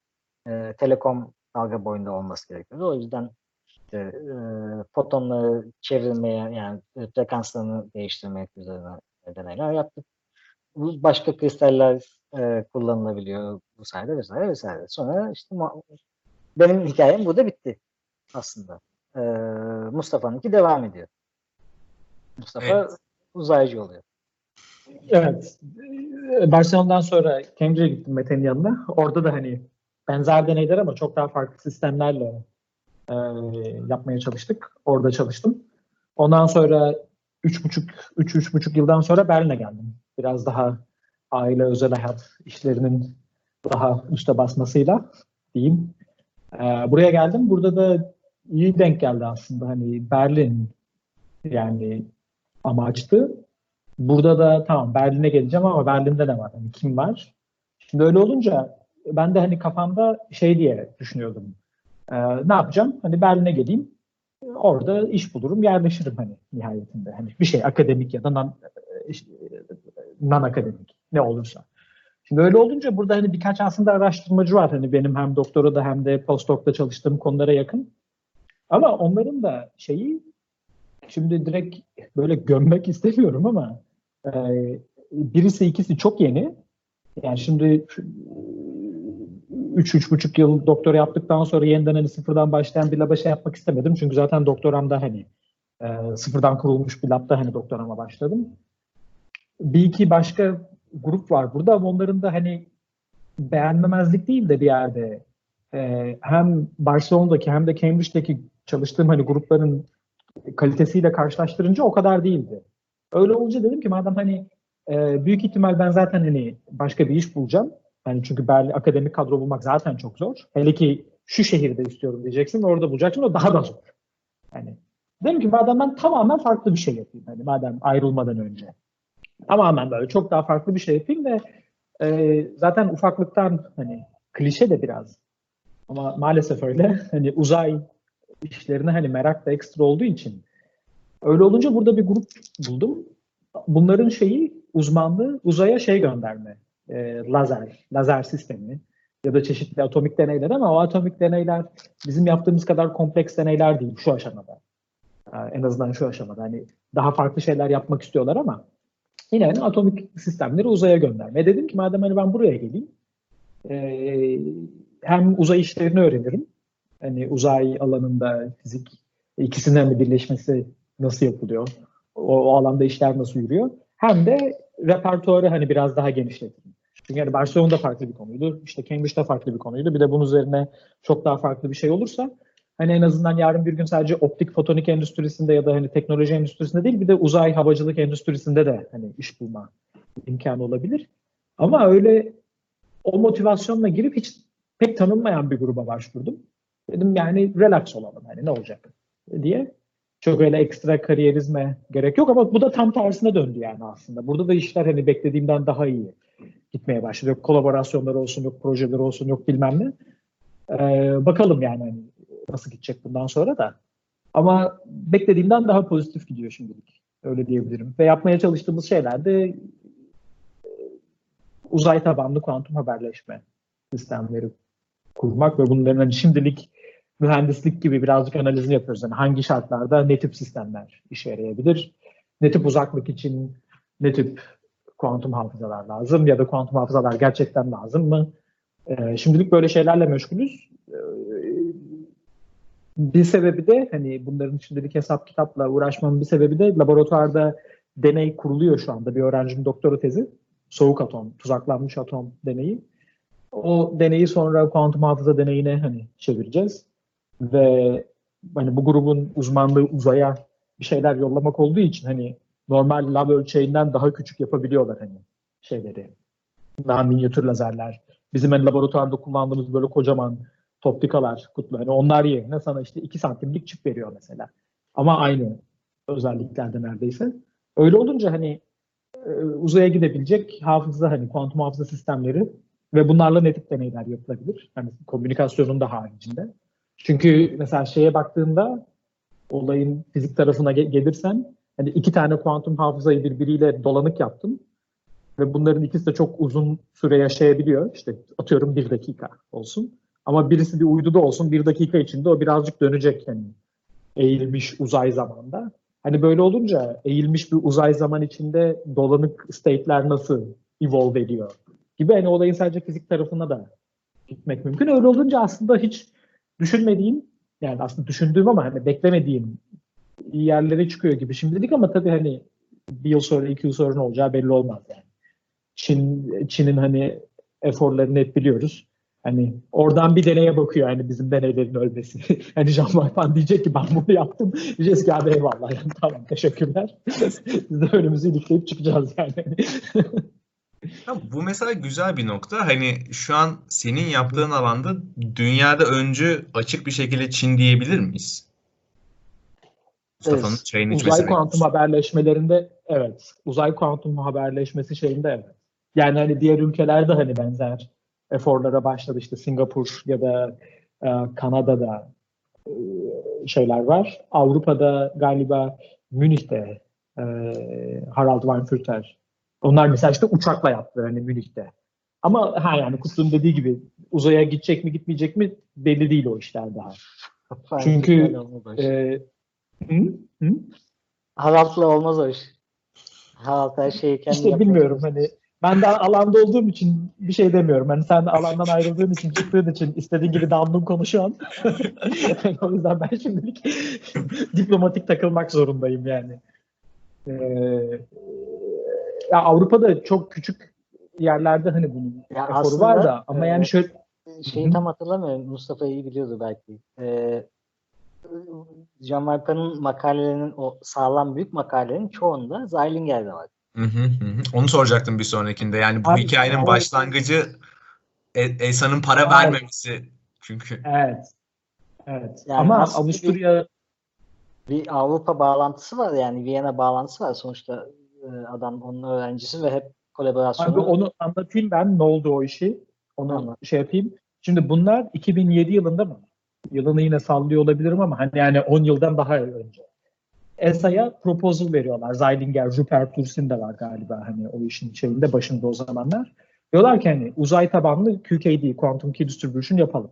telekom dalga boyunda olması gerekiyordu. O yüzden işte, fotonları çevirmeye yani frekanslarını değiştirmek üzerine deneyler yaptık. Başka kristaller kullanılabiliyor bu sayede vesaire vesaire. Sonra işte benim hikayem burada bitti aslında. Mustafa'nınki devam ediyor. Mustafa evet. Uzaycı oluyor. Evet. Barcelona'dan sonra Cambridge'e gittim Mete'nin yanına. Orada da hani benzer deneyler ama çok daha farklı sistemlerle yapmaya çalıştık. Orada çalıştım. Ondan sonra 3,5 yıldan sonra Berlin'e geldim. Biraz daha aile, özel hayat işlerinin daha üste basmasıyla diyeyim. Buraya geldim. Burada da iyi denk geldi aslında. Hani Berlin yani amaçtı. Burada da tamam Berlin'e geleceğim ama Berlin'de ne var? Hani kim var? Şimdi öyle olunca ben de hani kafamda şey diye düşünüyordum. Ne yapacağım? Hani Berlin'e geleyim. Orada iş bulurum, yerleşirim hani nihayetinde. Hani bir şey akademik ya da non-akademik ne olursa. Şimdi öyle olunca burada hani birkaç aslında araştırmacı var. Hani benim hem doktora da hem de postdoc'ta çalıştığım konulara yakın. Ama onların da şeyi şimdi direkt böyle gömmek istemiyorum ama birisi ikisi çok yeni. Yani şimdi 3,5 yıl doktora yaptıktan sonra yeniden hani sıfırdan başlayan bir laba şey yapmak istemedim. Çünkü zaten doktoramda hani sıfırdan kurulmuş bir labda hani doktorama başladım. Bir iki başka grup var burada ama onların da hani beğenmemezlik değil de bir yerde hem Barcelona'daki hem de Cambridge'deki çalıştığım hani grupların kalitesiyle karşılaştırınca o kadar değildi. Öyle olunca dedim ki madem hani büyük ihtimal ben zaten hani başka bir iş bulacağım. Yani çünkü Berlin akademik kadro bulmak zaten çok zor. Hele ki şu şehirde istiyorum diyeceksin, orada bulacaksın, o daha da zor. Yani dedim ki madem ben tamamen farklı bir şey yapayım. Yani madem ayrılmadan önce tamamen böyle çok daha farklı bir şey yapayım ve zaten ufaklıktan hani klişe de biraz ama maalesef öyle hani uzay işlerine hani merak da ekstra olduğu için öyle olunca burada bir grup buldum. Bunların şeyi uzmanlığı uzaya şey gönderme. Lazer sistemi ya da çeşitli atomik deneyler ama o atomik deneyler bizim yaptığımız kadar kompleks deneyler değil şu aşamada. En azından şu aşamada. Hani daha farklı şeyler yapmak istiyorlar ama yine hani atomik sistemleri uzaya gönderme. Dedim ki madem hani ben buraya geleyim hem uzay işlerini öğrenirim. Hani uzay alanında fizik ikisinin de birleşmesi nasıl yapılıyor? O alanda işler nasıl yürüyor? Hem de repertuarı hani biraz daha genişletirim. Çünkü yani Barcelona'da farklı bir konuydu, işte Cambridge'de farklı bir konuydu. Bir de bunun üzerine çok daha farklı bir şey olursa hani en azından yarın bir gün sadece optik fotonik endüstrisinde ya da hani teknoloji endüstrisinde değil bir de uzay havacılık endüstrisinde de hani iş bulma imkanı olabilir. Ama öyle o motivasyonla girip hiç pek tanınmayan bir gruba başvurdum. Dedim yani relax olalım hani ne olacak diye. Çok öyle ekstra kariyerizme gerek yok ama bu da tam tersine döndü yani aslında. Burada da işler hani beklediğimden daha iyi gitmeye başladı. Yok kolaborasyonlar olsun, yok projeler olsun, yok bilmem ne. Bakalım yani hani nasıl gidecek bundan sonra da. Ama beklediğimden daha pozitif gidiyor şimdilik. Öyle diyebilirim. Ve yapmaya çalıştığımız şeyler de uzay tabanlı kuantum haberleşme sistemleri kurmak ve bunların hani şimdilik mühendislik gibi birazcık analizini yapıyoruz. Yani hangi şartlarda ne tip sistemler işe yarayabilir? Ne tip uzaklık için ne tip kuantum hafızalar lazım ya da kuantum hafızalar gerçekten lazım mı? Şimdilik böyle şeylerle meşgulüz. Bir sebebi de hani bunların şimdilik hesap kitapla uğraşmamın bir sebebi de laboratuvarda deney kuruluyor şu anda. Bir öğrencinin doktora tezi. Soğuk atom, tuzaklanmış atom deneyi. O deneyi sonra kuantum hafıza deneyine hani çevireceğiz. Ve hani bu grubun uzmanlığı uzaya bir şeyler yollamak olduğu için hani normal lab ölçeğinden daha küçük yapabiliyorlar hani şeyleri. Daha minyatür lazerler. Bizim hani laboratuvarda kullandığımız böyle kocaman toptikalar, kutlu. Yani onlar yerine sana işte 2 santimlik çip veriyor mesela. Ama aynı özelliklerde neredeyse. Öyle olunca hani uzaya gidebilecek hafıza hani kuantum hafıza sistemleri ve bunlarla ne tip deneyler yapılabilir? Hani komünikasyonun da haricinde. Çünkü mesela şeye baktığında olayın fizik tarafına gelirsen hani 2 tane kuantum hafızayı birbiriyle dolanık yaptım. Ve bunların ikisi de çok uzun süre yaşayabiliyor. İşte atıyorum 1 dakika olsun. Ama birisi bir uyduda olsun 1 dakika içinde o birazcık dönecek yani eğilmiş uzay zamanda. Hani böyle olunca eğilmiş bir uzay zaman içinde dolanık state'ler nasıl evolve ediyor gibi hani olayın sadece fizik tarafına da gitmek mümkün. Öyle olunca aslında hiç düşünmediğim yani aslında düşündüğüm ama hani beklemediğim yerlere çıkıyor gibi şimdilik ama tabii hani bir yıl sonra 2 yıl sonra ne olacağı belli olmaz yani. Çin'in hani eforlarını hep biliyoruz. Hani oradan bir deneye bakıyor hani bizim deneylerin ölmesi. Hani Jean-Marie Pan diyecek ki ben bunu yaptım. Diyeceğiz ki abi eyvallah yani tamam teşekkürler. Biz de önümüzü ilikleyip çıkacağız yani. Ya bu mesela güzel bir nokta. Hani şu an senin yaptığın alanda dünyada öncü açık bir şekilde Çin diyebilir miyiz? Mustafa'nın çayını içmesine. Uzay kuantum haberleşmelerinde evet. Uzay kuantum haberleşmesi şeyinde evet. Yani hani diğer ülkelerde hani benzer eforlara başladı işte Singapur ya da Kanada'da şeyler var. Avrupa'da galiba Münih'te Harald Weinfurter. Onlar mesela işte uçakla yaptı hani Münih'te. Ama ha yani Kutlu'nun dediği gibi uzaya gidecek mi gitmeyecek mi belli değil o işler daha. Çünkü Harald'la olmaz o iş. Harald her şeyi kendi işte yapıyor. Bilmiyorum hani. Ben de alanda olduğum için bir şey demiyorum. Hani sen alandan ayrıldığın için, çıktığın için istediğin gibi damlım konuşuyorsun. O yüzden ben şimdilik diplomatik takılmak zorundayım yani. Ya Avrupa'da çok küçük yerlerde hani bunun eforu var da ama yani şöyle... Şeyi tam hatırlamıyorum. Mustafa iyi biliyordu belki. Jean-Marie Pan'ın makalelerinin, o sağlam büyük makalelerin çoğunda Zeilinger'de var. Onu soracaktım bir sonrakinde. Yani bu abi, hikayenin yani, başlangıcı ESA'nın para evet. vermemesi çünkü. Evet. Evet. Yani ama Avusturya bir Avrupa bağlantısı var yani Viyana bağlantısı var sonuçta adam onun öğrencisi ve hep kolaborasyonu. Abi onu anlatayım ben ne oldu o işi. Onu şey yapayım. Şimdi bunlar 2007 yılında mı? Yılını yine sallıyor olabilirim ama hani yani 10 yıldan daha önce. ESA'ya proposal veriyorlar. Zeilinger, Rupert Ursin de var galiba hani o işin şeyinde başında o zamanlar. Diyorlar ki hani uzay tabanlı QKD, Quantum Key Distribution yapalım.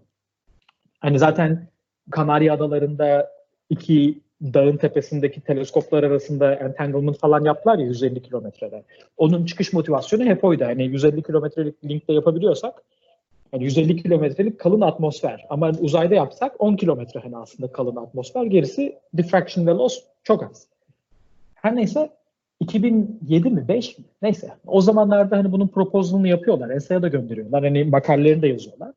Hani zaten Kanarya Adaları'nda 2 dağın tepesindeki teleskoplar arasında entanglement falan yaptılar ya 150 kilometrede. Onun çıkış motivasyonu hep oydu. Hani 150 kilometrelik linkte yapabiliyorsak yani 150 kilometrelik kalın atmosfer ama uzayda yapsak 10 kilometre hani aslında kalın atmosfer. Gerisi diffraction ve loss çok az. Her neyse 2007 mi 5 mi neyse o zamanlarda hani bunun proposalını yapıyorlar. ESA'ya da gönderiyorlar. Hani makalelerini de yazıyorlar.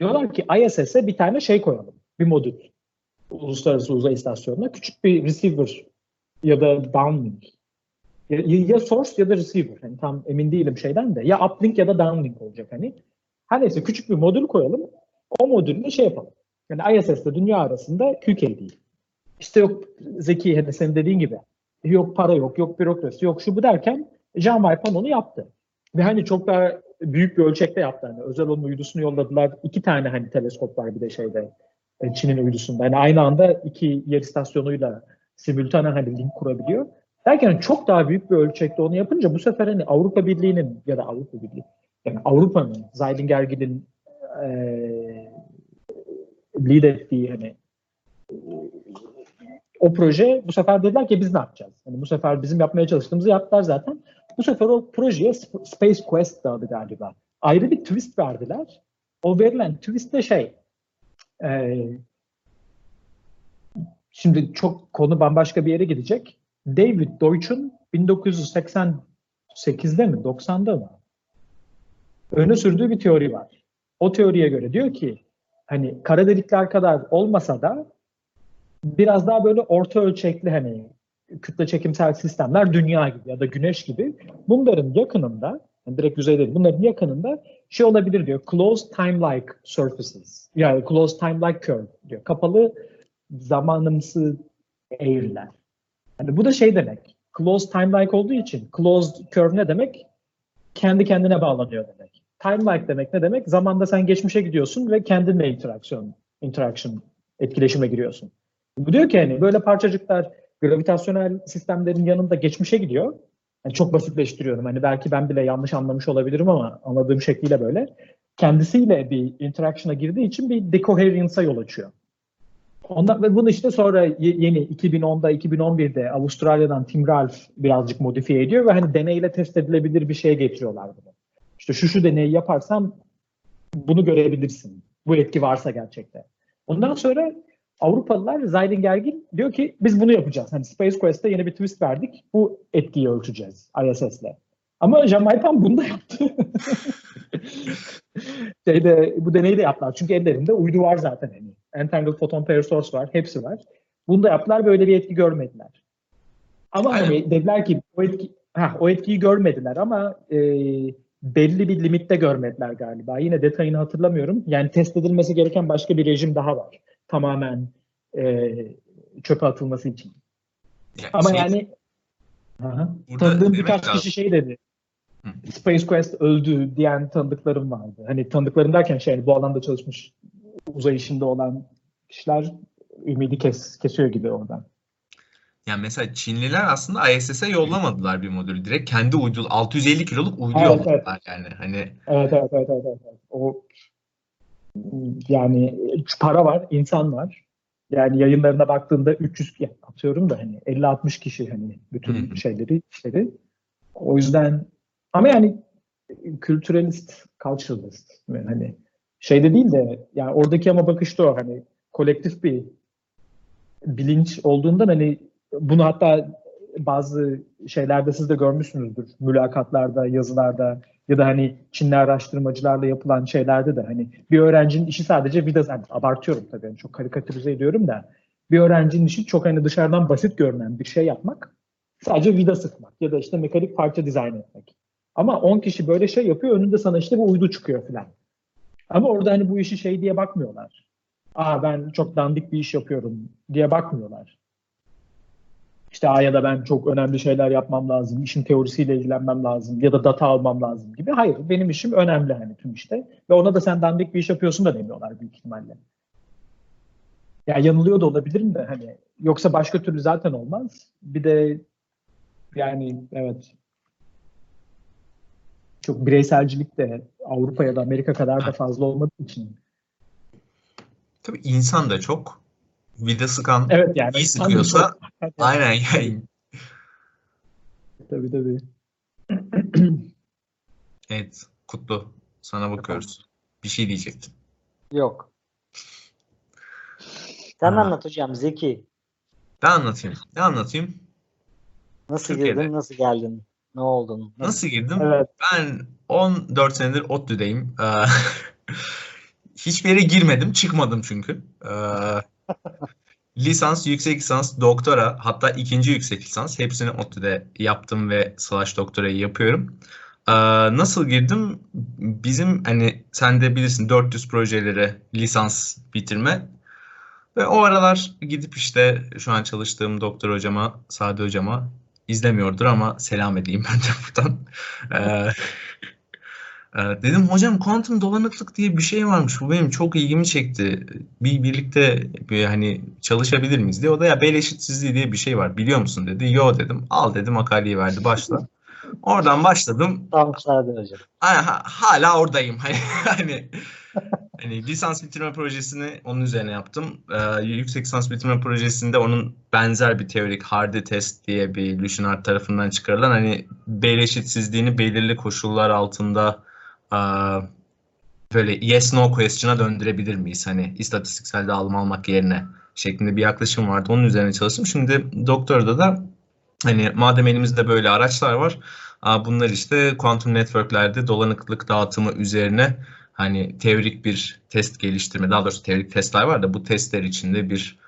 Diyorlar ki ISS'e bir tane şey koyalım. Bir modül. Uluslararası Uzay İstasyonu'na küçük bir receiver ya da downlink. Ya source ya da receiver. Yani tam emin değilim şeyden de. Ya uplink ya da downlink olacak hani. Her neyse küçük bir modül koyalım. O modülünü şey yapalım. Yani ISS'de dünya arasında QK değil. İşte yok Zeki hani senin dediğin gibi. Yok para yok, yok bürokrasi yok şu bu derken Jean-Marie Pan onu yaptı. Ve hani çok daha büyük bir ölçekte yaptı. Hani özel onun uydusunu yolladılar. 2 tane hani teleskop var bir de şeyde Çin'in uydusunda. Yani aynı anda 2 yer istasyonuyla simultane hani link kurabiliyor. Derken çok daha büyük bir ölçekte onu yapınca bu sefer hani Avrupa Birliği'nin ya da Avrupa Birliği yani Avrupa'nın, Zeilingeri'nin lead ettiği hani o proje, bu sefer dediler ki biz ne yapacağız? Yani bu sefer bizim yapmaya çalıştığımızı yaptılar zaten. Bu sefer o projeye Space Quest adı galiba. Ayrı bir twist verdiler. O verilen twist de şey, şimdi çok konu bambaşka bir yere gidecek. David Deutsch'un 1988'de mi, 90'da mı öne sürdüğü bir teori var. O teoriye göre diyor ki hani kara delikler kadar olmasa da biraz daha böyle orta ölçekli hani kütle çekimsel sistemler dünya gibi ya da güneş gibi bunların yakınında, yani direkt yüzey değil, bunların yakınında şey olabilir diyor. Closed time-like surfaces. Yani closed time-like curve diyor. Kapalı zamanımsı eğriler. Yani bu da şey demek. Closed time-like olduğu için closed curve ne demek? Kendi kendine bağlanıyor demek. Time-like demek ne demek? Zamanda sen geçmişe gidiyorsun ve kendinle interaction etkileşime giriyorsun. Bu diyor ki hani böyle parçacıklar gravitasyonel sistemlerin yanında geçmişe gidiyor. Yani çok basitleştiriyorum. Hani belki ben bile yanlış anlamış olabilirim ama anladığım şekliyle böyle. Kendisiyle bir interaction'a girdiği için bir decoherence'a yol açıyor. Ondan, ve bunu işte sonra yeni 2010'da, 2011'de Avustralya'dan Tim Ralph birazcık modifiye ediyor ve hani deneyle test edilebilir bir şeye getiriyorlar bunu. İşte şu deneyi yaparsan bunu görebilirsin. Bu etki varsa gerçekten. Ondan sonra Avrupalılar Zeilinger diyor ki biz bunu yapacağız. Hani Space Quest'te yeni bir twist verdik. Bu etkiyi ölçeceğiz ISS'le. Ama Jean-Marie Pan bunu da yaptı. Bu deneyi de yaptılar. Çünkü ellerinde uydu var zaten. Yani Entangled Photon Pair Source var. Hepsi var. Bunu da yaptılar. Böyle bir etki görmediler. Ama hani dediler ki o etkiyi görmediler ama belli bir limitte görmediler galiba. Yine detayını hatırlamıyorum. Yani test edilmesi gereken başka bir rejim daha var. Tamamen çöpe atılması için. Yani ama yani tanıdığım birkaç kişi şey dedi. Space Quest öldü diyen tanıdıklarım vardı. Hani tanıdıklarım derken şey, bu alanda çalışmış, uzay işinde olan kişiler ümidi kesiyor gibi oradan. Yani mesela Çinliler aslında ISS'e yollamadılar bir modülü. Direkt kendi uydu, 650 kiloluk uydu yolladılar yani. Hani evet. O yani para var, insan var. Yani yayınlarına baktığında 300 atıyorum da hani 50-60 kişi hani bütün işleri. O yüzden ama yani kültürelist, culturalist yani hani şeyde değil de yani oradaki ama bakışta o hani kolektif bir bilinç olduğundan hani bunu hatta bazı şeylerde siz de görmüşsünüzdür. Mülakatlarda, yazılarda ya da hani Çinli araştırmacılarla yapılan şeylerde de hani bir öğrencinin işi sadece vida zannediyorum. Abartıyorum tabii, yani çok karikatürize ediyorum da bir öğrencinin işi çok hani dışarıdan basit görünen bir şey yapmak. Sadece vida sıkmak ya da işte mekanik parça dizayn etmek. Ama 10 kişi böyle şey yapıyor, önünde sana işte bu uydu çıkıyor falan. Ama orada hani bu işi şey diye bakmıyorlar. Ben çok dandik bir iş yapıyorum diye bakmıyorlar. İşte ya da ben çok önemli şeyler yapmam lazım, işin teorisiyle ilgilenmem lazım ya da data almam lazım gibi. Hayır, benim işim önemli hani tüm işte. Ve ona da sen dandik bir iş yapıyorsun da demiyorlar büyük ihtimalle. Yani yanılıyor da olabilirim de hani yoksa başka türlü zaten olmaz. Bir de yani evet çok bireyselcilik de Avrupa ya da Amerika kadar da fazla olmadığı için. Tabii insan da çok. Vida sıkan evet yani, iyi sıkıyorsa aynen yani. Tabii. Evet Kutlu, sana bakıyoruz. Bir şey diyecektin. Yok. Sen anlat hocam Zeki. Ben anlatayım. Nasıl Türkiye'de girdin, nasıl geldin, ne oldun? Nasıl girdim? Evet. Ben 14 senedir ODTÜ'deyim. Hiçbir yere girmedim, çıkmadım çünkü. Lisans, yüksek lisans, doktora, hatta ikinci yüksek lisans hepsini ODTÜ'de yaptım ve / doktorayı yapıyorum. Nasıl girdim? Bizim hani sen de bilirsin 400 projelere lisans bitirme ve o aralar gidip işte şu an çalıştığım doktor hocama, Sade hocama izlemiyordur ama selam edeyim ben de buradan. Dedim hocam kuantum dolanıklık diye bir şey varmış, bu benim çok ilgimi çekti. Birlikte hani çalışabilir miyiz diye. O da ya bel eşitsizliği diye bir şey var biliyor musun dedi. Yo dedim, al dedi, makaleyi verdi, başla. Oradan başladım. Tamam, hocam. Hala oradayım. Hani Hani lisans bitirme projesini onun üzerine yaptım. Yüksek lisans bitirme projesinde onun benzer bir teorik hardy test diye bir Lüschner tarafından çıkarılan hani B eşitsizliğini belirli koşullar altında böyle yes no question'a döndürebilir miyiz? Hani istatistiksel dağılım almak yerine şeklinde bir yaklaşım vardı. Onun üzerine çalıştım. Şimdi doktorada da hani madem elimizde böyle araçlar var, bunlar işte quantum networklerde dolanıklık dağıtımı üzerine hani teorik bir test geliştirme, daha doğrusu teorik testler var da bu testler içinde bir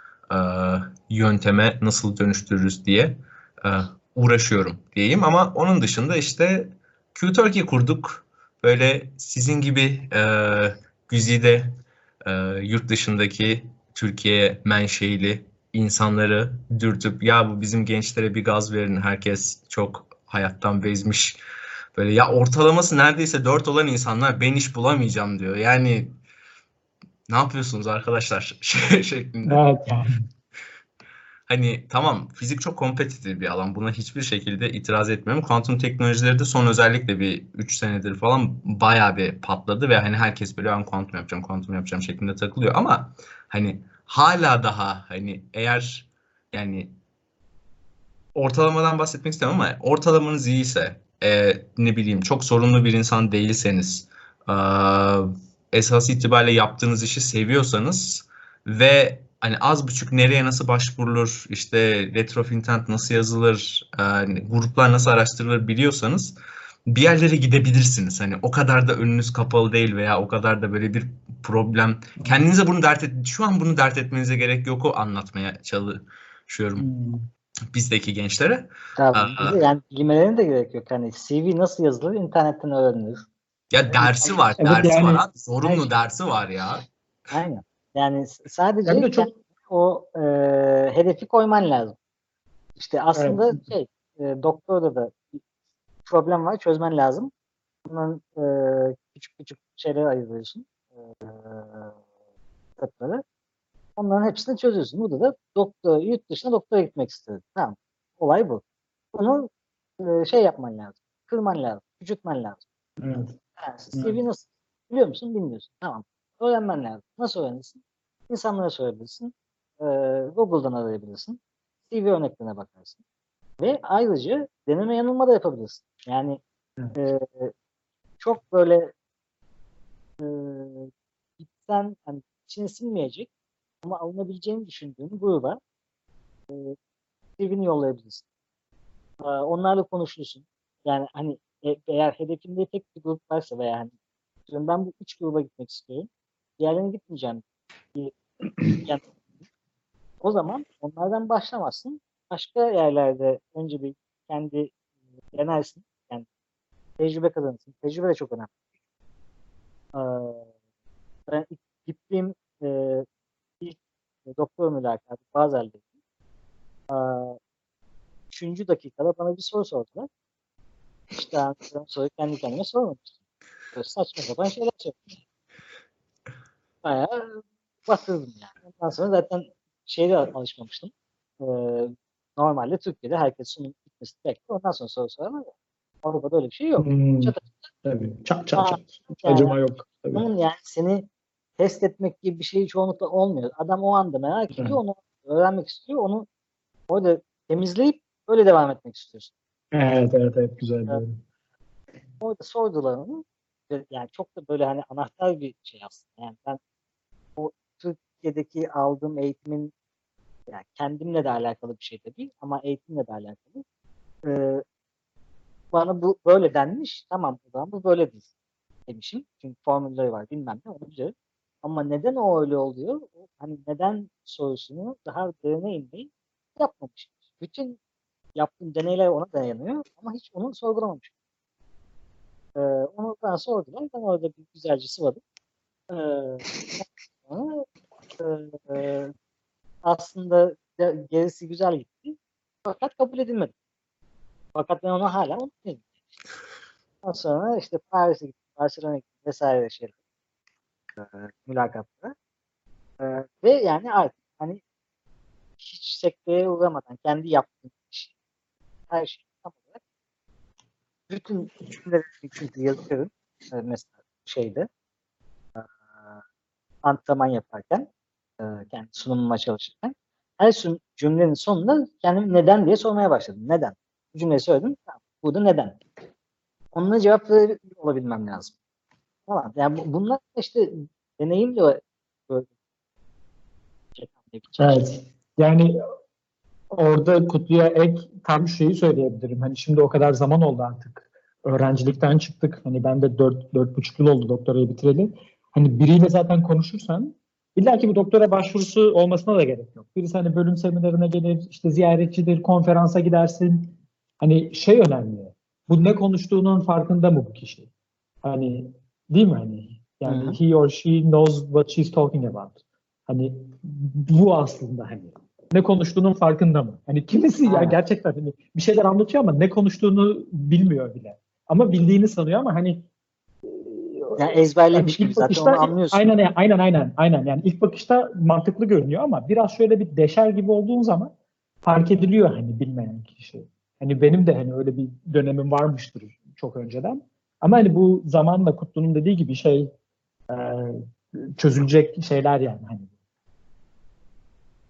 yönteme nasıl dönüştürürüz diye uğraşıyorum diyeyim. Ama onun dışında işte QTurkey kurduk. Böyle sizin gibi güzide yurt dışındaki Türkiye menşeili insanları dürtüp ya bu bizim gençlere bir gaz verin, herkes çok hayattan bezmiş. Böyle ya ortalaması neredeyse 4 olan insanlar ben iş bulamayacağım diyor. Yani ne yapıyorsunuz arkadaşlar şeklinde. Evet. Hani tamam, fizik çok kompetitif bir alan. Buna hiçbir şekilde itiraz etmiyorum. Kuantum teknolojileri de son özellikle bir 3 senedir falan bayağı bir patladı ve hani herkes böyle ben kuantum yapacağım şeklinde takılıyor ama hani hala daha hani eğer yani ortalamadan bahsetmek istemem ama ortalamanız iyiyse ne bileyim çok sorunlu bir insan değilseniz esas itibariyle yaptığınız işi seviyorsanız ve hani az buçuk nereye nasıl başvurulur, işte letter of intent nasıl yazılır, gruplar nasıl araştırılır biliyorsanız bir yerlere gidebilirsiniz. Hani o kadar da önünüz kapalı değil veya o kadar da böyle bir problem. Kendinize bunu şu an bunu dert etmenize gerek yok, o anlatmaya çalışıyorum. Bizdeki gençlere. Tabii, yani bilmelerine de gerek yok. Hani CV nasıl yazılır internetten öğrenilir. Ya dersi var. Evet, dersi yani, var. Zorunlu yani, dersi var ya. Aynen. Yani sadece yani çok o hedefi koyman lazım. İşte aslında evet. Doktorda da problem var, çözmen lazım. Bunun küçük küçük şeyleri ayırıyorsun. Kitapları. Onların hepsini çözüyorsun. Burada da yurt dışına doktora gitmek istedim. Tamam. Olay bu. Bunu yapman lazım. Kırman lazım. Küçültmen lazım. Evet. Yani CV nasıl? Biliyor musun? Bilmiyorsun. Tamam. Öğrenmen lazım. Nasıl öğrenirsin? İnsanlara sorabilirsin. Google'dan arayabilirsin. CV örneklerine bakarsın. Ve ayrıca deneme yanılma da yapabilirsin. Yani evet. Çok böyle gitsen hani içine sinmeyecek ama alınabileceğini düşündüğün gruba CV'ni yollayabilirsin. Onlarla konuşursun. Yani hani eğer hedefinde tek bir grup varsa veya hani ben bu 3 gruba gitmek istiyorum. Diğerlerine gitmeyeceğim. O zaman onlardan başlamazsın. Başka yerlerde önce bir kendi denersin. Yani tecrübe kazanırsın. Tecrübe de çok önemli. Ben gittiğim ilk doktor mülakatı Bazel'deydi. 3. dakikada bana bir soru sordular. İşte soru kendi kendime sormamıştım. Böyle saçma sapan şeyler söylüyorum. Bayağı batırdım yani. Ondan sonra zaten alışmamıştım. Normalde Türkiye'de herkesin gitmesi bekliyor. Ondan sonra soru sorarlar ya. Avrupa'da öyle bir şey yok. Çat çat. Acıma yok. Tabii. Yani seni test etmek gibi bir şey çoğunlukla olmuyor. Adam o anda merak ediyor, onu öğrenmek istiyor, onu orada temizleyip öyle devam etmek istiyorsun. Evet, güzel. Evet. Orada sordularını yani çok da böyle hani anahtar bir şey aslında. Yani ben o Türkiye'deki aldığım eğitimin yani kendimle de alakalı bir şey de değil ama eğitimle de alakalı. Bana bu böyle denmiş, tamam o zaman bu böyle değil demişim. Çünkü formülleri var bilmem ne onu biliyorum. Ama neden o öyle oluyor? Hani neden sorusunu daha derine inmeyi yapmamışım. Bütün yaptığım deneyler ona dayanıyor ama hiç onu sorgulamamışım. Onu bana sordular. Ben orada bir güzelce sıvadım. Aslında gerisi güzel gitti. Fakat kabul edilmedi. Fakat ben onu hala unutmayayım. Ondan sonra işte Paris'e gittim, Barcelona'ya gittim vesaire şeyler. Mülakatta. Ve yani artık hani hiç sekteye uğramadan kendi yaptığım iş, her şeyi tam olarak bütün yazıyorum mesela antrenman yaparken, kendi sunumuma çalışırken her cümlenin sonunda kendimi neden diye sormaya başladım. Neden? Bu cümleyi söyledim. Bu da neden? Onunla cevap olabilmem lazım. Tamam. Yani bunlar işte deneyimle böyle. Evet. Yani orada Kutlu'ya ek tam şeyi söyleyebilirim. Hani şimdi o kadar zaman oldu artık. Öğrencilikten çıktık. Hani ben de 4,5 yıl oldu doktorayı bitireli. Hani biriyle zaten konuşursan İlla ki bir doktora başvurusu olmasına da gerek yok. Birisi hani bölüm seminerine gelir, işte ziyaretçidir, konferansa gidersin. Hani şey önemli. Bu ne konuştuğunun farkında mı bu kişi? Hani değil mi hani? Yani Hı-hı. he or she knows what she's talking about. Hani bu aslında hani ne konuştuğunun farkında mı? Hani kimisi ya gerçekten hani bir şeyler anlatıyor ama ne konuştuğunu bilmiyor bile. Ama bildiğini sanıyor ama hani yani ezberlemiş gibi zaten bakışta, onu anlıyorsun. Aynen. Yani ilk bakışta mantıklı görünüyor ama biraz şöyle bir deşer gibi olduğun zaman fark ediliyor hani bilmeyen kişi. Hani benim de hani öyle bir dönemim varmıştır çok önceden. Ama hani bu zamanla Kutlu'nun dediği gibi şey çözülecek şeyler yani hani.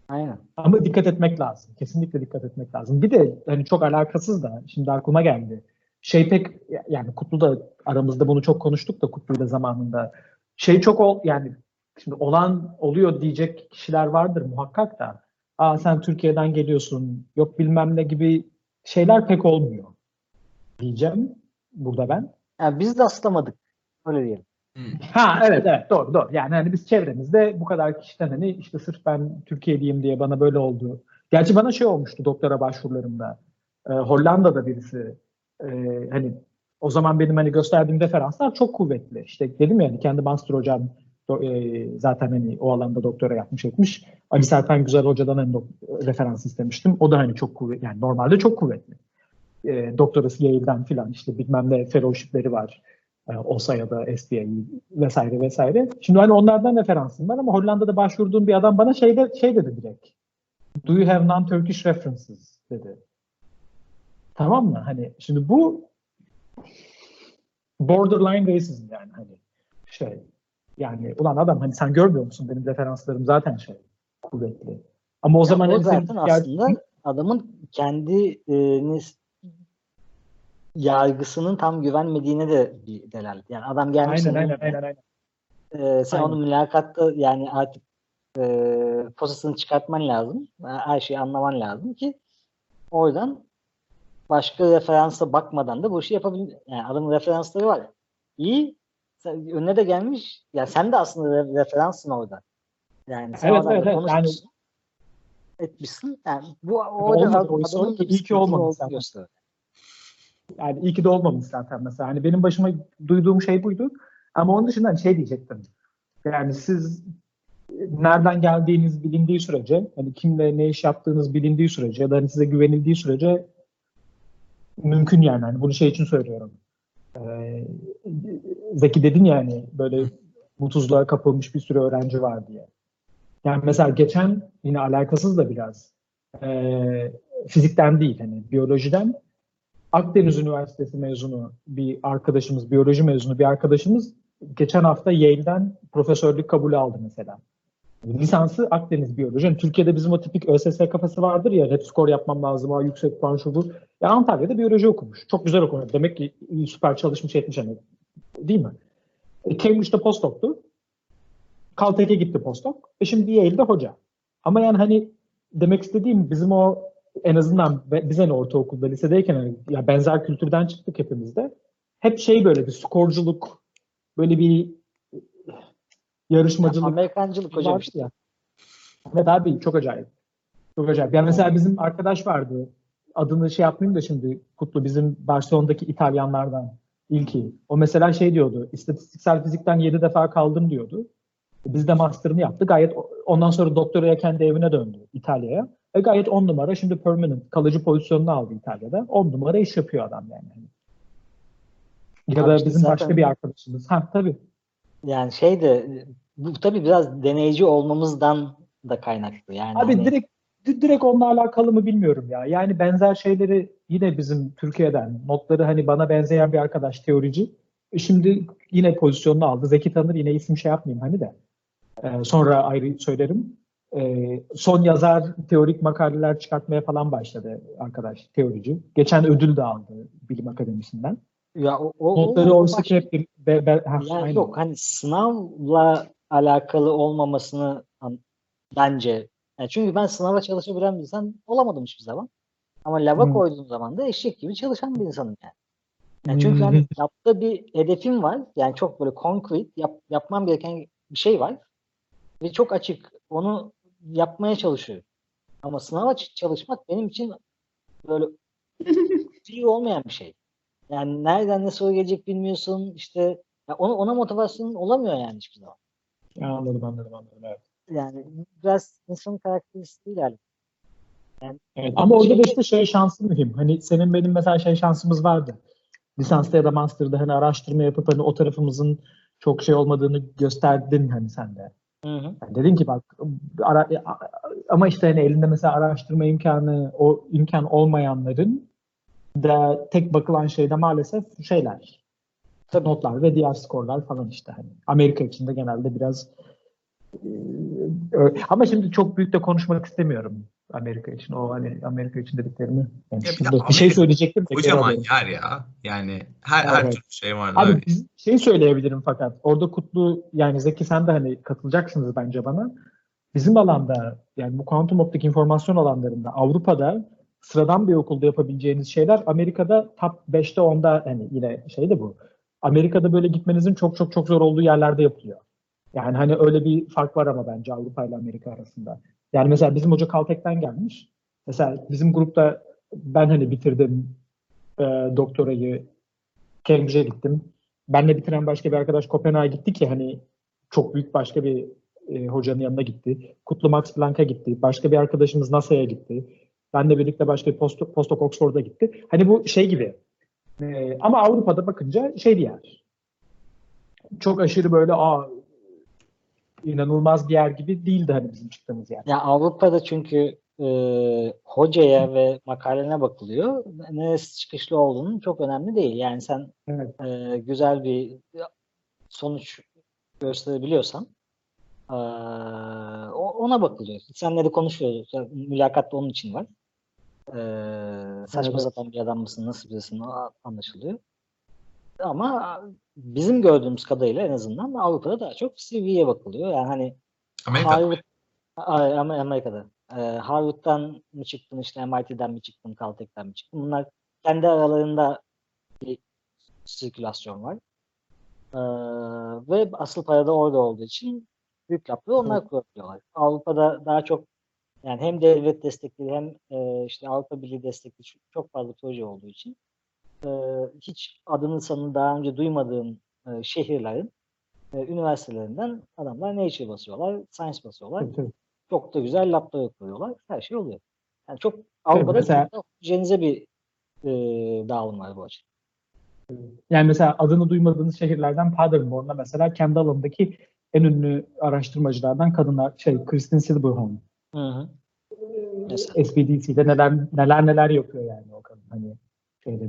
Aynen. Ama dikkat etmek lazım. Kesinlikle dikkat etmek lazım. Bir de hani çok alakasız da şimdi aklıma geldi. Şey pek yani Kutlu da aramızda bunu çok konuştuk da Kutlu'yla zamanında şey çok yani şimdi olan oluyor diyecek kişiler vardır muhakkak da sen Türkiye'den geliyorsun yok bilmem ne gibi şeyler pek olmuyor diyeceğim burada ben. Yani biz de aslamadık öyle diyelim. Evet doğru yani hani biz çevremizde bu kadar kişiden hani işte sırf ben Türkiye'liyim diye bana böyle oldu. Gerçi bana şey olmuştu doktora başvurularımda Hollanda'da birisi hani o zaman benim hani gösterdiğim referanslar çok kuvvetli. İşte dedim yani kendi master hocam zaten hani o alanda doktora yapmış etmiş. Ali Serpengüzel hocadan hani referans istemiştim. O da hani çok kuvvetli. Yani normalde çok kuvvetli. Doktorası Yale'den filan işte bilmem ne fellowship'leri var. OSA ya da SDA vesaire vesaire. Şimdi hani onlardan referansım var ama Hollanda'da başvurduğum bir adam bana şey dedi direkt. Do you have non-Turkish references dedi. Tamam mı? Hani şimdi bu borderline racism yani hani şey yani ulan adam hani sen görmüyor musun benim referanslarım zaten şey kuvvetli. Ama o ya zaman o zaten aslında adamın kendini yargısının tam güvenmediğine de bir delalet. Yani adam gelmiş. Aynen. Sen onu mülakatta yani artık posasını çıkartman lazım. Her şeyi anlaman lazım ki o yüzden başka referansa bakmadan da bu işi yapabilir. Yani adamın referansları var. İyi. Sen, önüne de gelmiş. Ya yani sen de aslında referanssın orada. Yani sen evet. Konuşmuşsun. Yani, etmişsin. Yani bu olmadı. İyi ki olmamış zaten. Yani iyi ki de olmamış zaten mesela. Hani benim başıma duyduğum şey buydu. Ama onun dışında şey diyecektim. Yani siz nereden geldiğiniz bilindiği sürece, hani kimle ne iş yaptığınız bilindiği sürece ya da hani size güvenildiği sürece mümkün yani. Hani bunu şey için söylüyorum. Zeki dedin ya hani böyle mutsuzluğa kapılmış bir sürü öğrenci var diye. Yani mesela geçen yine alakasız da biraz fizikten değil hani biyolojiden Akdeniz Üniversitesi mezunu bir arkadaşımız, biyoloji mezunu bir arkadaşımız geçen hafta Yale'den profesörlük kabulü aldı mesela. Lisansı Akdeniz Biyoloji. Yani Türkiye'de bizim o tipik ÖSS kafası vardır ya, hep skor yapmam lazım, yüksek puan şu bu. Ya Antalya'da biyoloji okumuş. Çok güzel okumuş. Demek ki süper çalışmış etmiş hani. Değil mi? Cambridge'de postdoktu. Caltech'e gitti postdoc. Şimdi Yale'de hoca. Ama yani hani demek istediğim bizim o en azından biz hani ortaokulda, lisedeyken hani, ya benzer kültürden çıktık hepimizde. Hep şey böyle bir skorculuk, böyle bir yarışmacılık. Amerikancılık hocam işte ya. Evet abi çok acayip. Çok acayip. Yani mesela bizim arkadaş vardı. Adını şey yapmayayım da şimdi Kutlu bizim Barcelona'daki İtalyanlardan ilki. O mesela şey diyordu. İstatistiksel fizikten 7 defa kaldım diyordu. Biz de master'ını yaptı. Gayet ondan sonra doktoraya kendi evine döndü İtalya'ya. Gayet 10 numara şimdi permanent kalıcı pozisyonunu aldı İtalya'da. 10 numara iş yapıyor adam yani. Ya da bizim başka bir arkadaşımız. Ha tabii. Yani şey de bu tabii biraz deneyici olmamızdan da kaynaklı yani. Abi hani direkt onunla alakalı mı bilmiyorum ya. Yani benzer şeyleri yine bizim Türkiye'den notları hani bana benzeyen bir arkadaş teorici. Şimdi yine pozisyonunu aldı. Zeki tanır yine isim şey yapmayayım hani de. Sonra ayrı söylerim. Son yazar teorik makaleler çıkartmaya falan başladı arkadaş, teorici. Geçen ödül de aldı Bilim Akademisi'nden. Ya notları oysa ki hep yani yok, hani sınavla alakalı olmamasını bence. Yani çünkü ben sınava çalışabilen bir insan olamadım hiçbir zaman. Ama lava koyduğum zaman da eşek gibi çalışan bir insanım yani. Yani çünkü hani yaptığı bir hedefim var. Yani çok böyle concrete yapmam gereken bir şey var. Ve çok açık. Onu yapmaya çalışıyorum. Ama sınava çalışmak benim için böyle iyi olmayan bir şey. Yani nereden ne soru gelecek bilmiyorsun. İşte ona motivasyon olamıyor yani hiçbir zaman. Anladım. Evet. Yani biraz insanın karakteristiğiyle alakalı. Yani evet, ama orada da işte şey şansı mühim. Hani senin benim mesela şey şansımız vardı. Lisansta ya da master'da hani araştırma yapıp hani o tarafımızın çok şey olmadığını gösterdin hani sen de. Yani dedin ki bak ama işte hani elinde mesela araştırma imkanı, o imkan olmayanların da tek bakılan şey de maalesef şeyler. Tabii. Notlar ve diğer skorlar falan işte hani. Amerika için de genelde biraz ama şimdi çok büyük de konuşmak istemiyorum. Amerika için o hani Amerika için dediklerimi yani ya bir şey söyleyecektim. Kocaman yer ya. Yani her türlü şey var. Abi öyle. Şey söyleyebilirim fakat orada Kutlu yani Zeki sen de hani katılacaksınız bence bana. Bizim alanda yani bu kuantum optik informasyon alanlarında Avrupa'da sıradan bir okulda yapabileceğiniz şeyler Amerika'da top 5'te 10'da hani yine şey de bu. Amerika'da böyle gitmenizin çok zor olduğu yerlerde yapılıyor. Yani hani öyle bir fark var ama bence Avrupa ile Amerika arasında. Yani mesela bizim hoca Caltech'ten gelmiş. Mesela bizim grupta ben hani bitirdim doktorayı, Cambridge'e gittim. Benle bitiren başka bir arkadaş Kopenhag'a gitti ki hani çok büyük başka bir hocanın yanına gitti. Kutlu Max Planck'a gitti. Başka bir arkadaşımız NASA'ya gitti. Benle birlikte başka bir postdoc Oxford'a gitti. Hani bu şey gibi. Ama Avrupa'da bakınca şey diğer. Çok aşırı böyle inanılmaz bir yer gibi değildi hani bizim çıktığımız yer. Ya Avrupa'da çünkü hocaya ve makalene bakılıyor. Neresi çıkışlı olduğunun çok önemli değil. Yani sen evet. Güzel bir sonuç gösterebiliyorsan ona bakılıyor. Senleri konuşuyoruz. Mülakat da onun için var. Saçma sapan bir adam mısın, nasıl birisin anlaşılıyor. Ama bizim gördüğümüz kadarıyla en azından Avrupa'da daha çok CV'ye bakılıyor. Yani hani Amerika'da. Harvard'dan mı çıktın, işte MIT'den mi çıktın, Caltech'ten mi çıktın? Bunlar kendi aralarında bir sirkülasyon var. Ve asıl para da orada olduğu için büyük yaptığı onlar kurabiliyorlar. Avrupa'da daha çok yani hem devlet destekli hem işte Avrupa Birliği destekli çok fazla proje olduğu için hiç adını sanını daha önce duymadığım şehirlerin üniversitelerinden adamlar Nature basıyorlar, Science basıyorlar. Çok da güzel labları kuruyorlar. Her şey oluyor. Yani çok Avrupa'da mesela, cenize bir dağılım var bu açıdan. Yani mesela adını duymadığınız şehirlerden Paderborn'da mesela kendi alanındaki en ünlü araştırmacılardan kadınlar Kristin Silberholm. SBDC'de neler yapıyor yani o kadın. Hani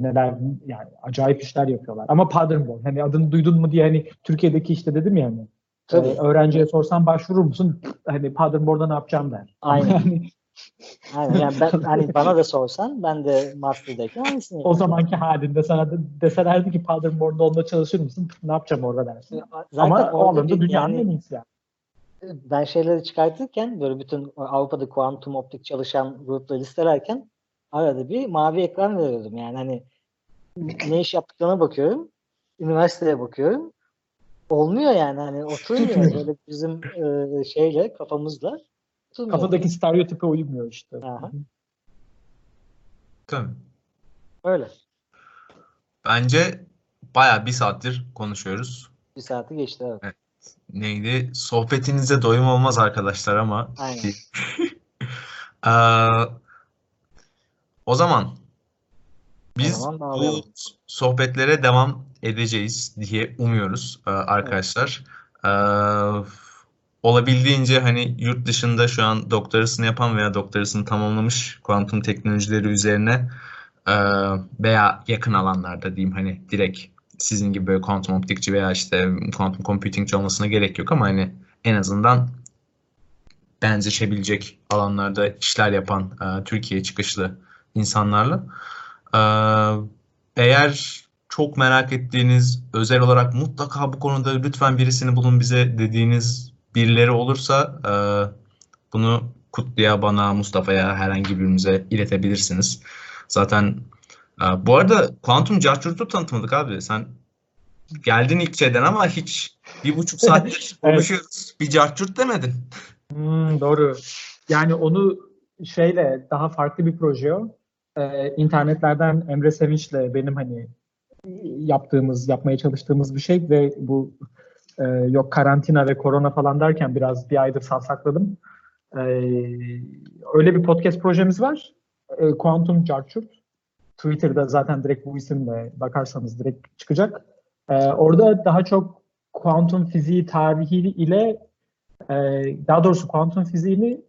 neler yani acayip işler yapıyorlar. Ama Paderborn hani adını duydun mu diye hani Türkiye'deki işte dedim ya hani öğrenciye sorsan başvurur musun? Hani Paderborn'da ne yapacağım der. Aynen. Yani ben hani bana da sorsan ben de master'daki aynısını. O zamanki halinde sana da deselerdi ki Paderborn'da onda çalışır mısın? Ne yapacağım orada dersin. Zaten ama o alanda dünyanın en iyisi yani. Ben şeyleri çıkartırken böyle bütün Avrupa'da kuantum optik çalışan grupları listelerken arada bir mavi ekran veriyordum. Yani hani ne iş yaptıklarına bakıyorum. Üniversiteye bakıyorum. Olmuyor yani. Hani oturmuyor. Böyle bizim şeyle, kafamızla. Oturmuyor. Kafadaki stereotipe uymuyor işte. Aha. Tamam. Öyle. Bence bayağı bir saattir konuşuyoruz. Bir saati geçti. Evet. Neydi? Sohbetinize doyum olmaz arkadaşlar ama. Aynen. O zaman biz bu sohbetlere devam edeceğiz diye umuyoruz arkadaşlar. Evet. Olabildiğince hani yurt dışında şu an doktorasını yapan veya doktorasını tamamlamış kuantum teknolojileri üzerine veya yakın alanlarda diyeyim hani direkt sizin gibi böyle kuantum optikçi veya işte kuantum computingçi olmasına gerek yok ama hani en azından benzeşebilecek alanlarda işler yapan Türkiye çıkışlı insanlarla. Eğer çok merak ettiğiniz, özel olarak mutlaka bu konuda lütfen birisini bulun bize dediğiniz birileri olursa bunu Kutlu'ya, bana, Mustafa'ya, herhangi birimize iletebilirsiniz. Zaten bu arada Quantum Cart Curt'u tanıtmadık abi. Sen geldin ilk şeyden ama hiç 1,5 saattir konuşuyoruz. Bir Cart Curt demedin. Doğru. Yani onu şeyle, daha farklı bir proje o. İnternetlerden Emre Sevinç'le benim hani yapmaya çalıştığımız bir şey ve bu yok karantina ve korona falan derken biraz bir aydır savsakladım. Öyle bir podcast projemiz var. Quantum Cart Curt. Twitter'da zaten direkt bu isimle bakarsanız direkt çıkacak. Orada daha çok kuantum fiziği tarihi ile daha doğrusu kuantum fiziğini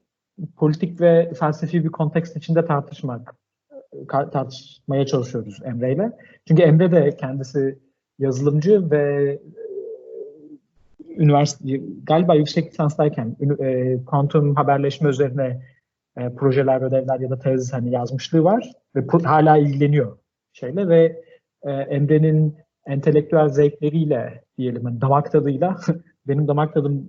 politik ve felsefi bir kontekst içinde tartışmaya çalışıyoruz Emre'yle. Çünkü Emre de kendisi yazılımcı ve üniversite galiba yüksek lisanstayken kuantum haberleşme üzerine projeler, ödevler ya da tez hani yazmışlığı var ve hala ilgileniyor şeyle ve Emre'nin entelektüel zevkleriyle diyelim, yani damak tadıyla benim damak tadım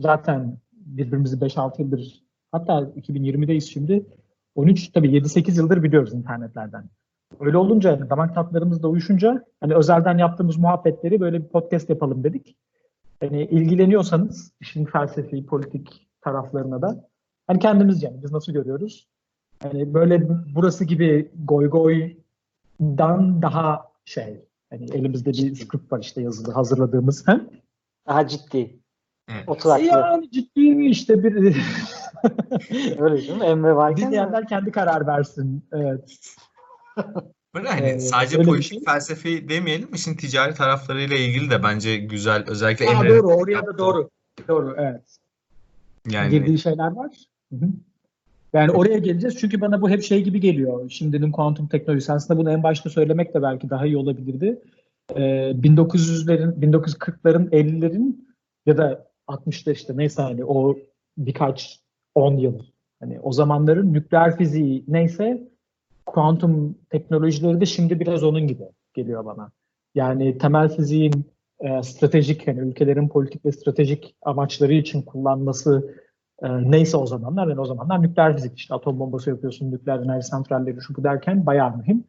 zaten birbirimizi 5-6 yıldır, hatta 2020'deyiz şimdi, 13 tabii 7-8 yıldır biliyoruz internetlerden. Öyle olunca damak tatlarımız da uyuşunca hani özelden yaptığımız muhabbetleri böyle bir podcast yapalım dedik. Hani ilgileniyorsanız işin felsefi, politik taraflarına da hani kendimiz, yani biz nasıl görüyoruz? Hani böyle burası gibi goygoydan daha şey, hani elimizde bir script var işte yazılı hazırladığımız. He? Daha ciddi. Evet. Oturaklı. Yani ciddi mi işte bir... Öyle değil mi? Emre varken... Dinleyenler kendi karar versin. Evet. Yani sadece politik şey, felsefi demeyelim, işin ticari taraflarıyla ilgili de bence güzel, özellikle Emre'nin... Doğru, oraya da doğru. Doğru, evet. Yani... Girdiği şeyler var. Hı-hı. Yani oraya geleceğiz çünkü bana bu hep şey gibi geliyor. Şimdinin kuantum teknolojisi. Aslında bunu en başta söylemek de belki daha iyi olabilirdi. 1900'lerin, 1940'ların, 50'lerin ya da 60'da işte neyse hani o birkaç 10 yıl. Hani o zamanların nükleer fiziği neyse kuantum teknolojileri de şimdi biraz onun gibi geliyor bana. Yani temel fiziğin stratejik, yani ülkelerin politik ve stratejik amaçları için kullanması neyse o zamanlar. Yani o zamanlar nükleer fizik, işte atom bombası yapıyorsun, nükleer enerji santralleri şu bu derken bayağı mühim.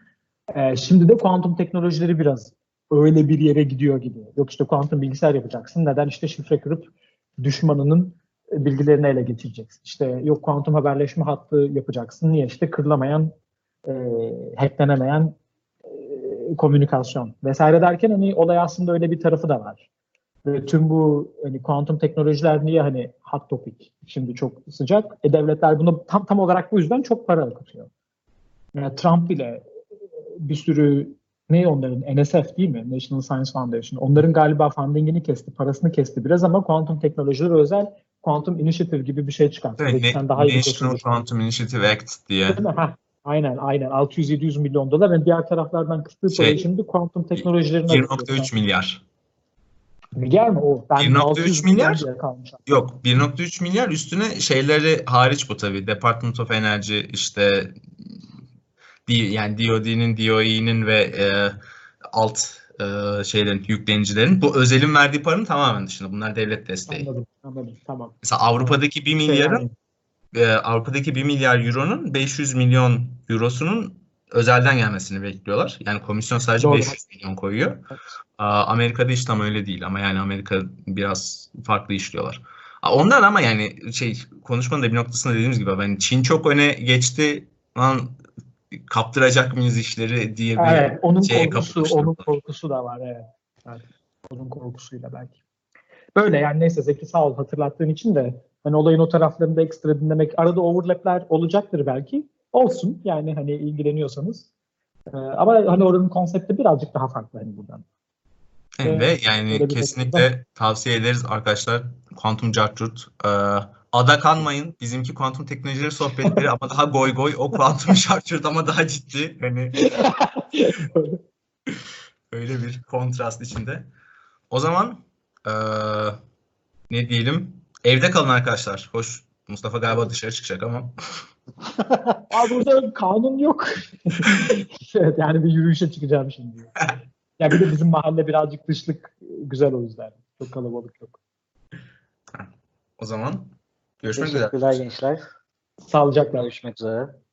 Şimdi de kuantum teknolojileri biraz öyle bir yere gidiyor gibi. Yok işte kuantum bilgisayar yapacaksın, neden işte şifre kırıp düşmanının bilgilerini ele geçireceksin. İşte yok kuantum haberleşme hattı yapacaksın, niye işte kırılamayan, hacklenemeyen komünikasyon vesaire derken hani olay aslında öyle bir tarafı da var. Ve tüm bu hani kuantum teknolojiler niye hani hot topic şimdi çok sıcak? Devletler bunu tam olarak bu yüzden çok para akıtıyor. Yani Trump bile bir sürü ne onların NSF değil mi? National Science Foundation. Onların galiba fundingini kesti, parasını kesti biraz ama kuantum teknolojileri özel Quantum Initiative gibi bir şey çıkarttı. Evet, National Quantum Initiative Act diye. Aynen. 600-700 milyon dolar. Yani diğer taraflardan kıstığı parayı şimdi kuantum teknolojilerine... 1.3 milyar. Milyar mı o? 1.3 milyar. Yok, 1.3 milyar üstüne şeyleri hariç bu tabii. Department of Energy, işte yani DoD'nin, DOE'nin ve alt şeylerin, yüklenicilerin, bu özelin verdiği paranın tamamen dışında. Bunlar devlet desteği. Anladım, tamam. Mesela Avrupa'daki 1 milyarın Avrupa'daki 1 milyar euronun 500 milyon eurosunun özelden gelmesini bekliyorlar. Yani komisyon sadece 500 milyon koyuyor. Evet. Amerika'da hiç tam öyle değil ama yani Amerika biraz farklı işliyorlar. Ondan ama yani şey, konuşmanın da bir noktasında dediğimiz gibi ben Çin çok öne geçti. Lan kaptıracak mıyız işleri diye bir evet, onun korkusu da var evet. Onun korkusuyla belki. Böyle yani neyse Zeki sağ ol hatırlattığın için de hani olayın o taraflarını da ekstra dinlemek, arada overlap'ler olacaktır belki. Olsun yani hani ilgileniyorsanız. Ama hani oranın konsepti birazcık daha farklı hani buradan. Ve yani kesinlikle tavsiye ederiz arkadaşlar. Quantum Cart Curt. Ada kanmayın. Bizimki kuantum teknolojileri sohbetleri ama daha goy goy. O Quantum Cart Curt ama daha ciddi. Hani öyle bir kontrast içinde. O zaman ne diyelim? Evde kalın arkadaşlar. Hoş. Mustafa galiba dışarı çıkacak ama. Abi burada kanun yok. Evet, yani bir yürüyüşe çıkacağım şimdi. Ya yani bir de bizim mahalle birazcık dışlık, güzel o yüzden. Çok kalabalık yok. O zaman görüşmek üzere. Teşekkürler gençler. Sağlıcakla görüşmek üzere.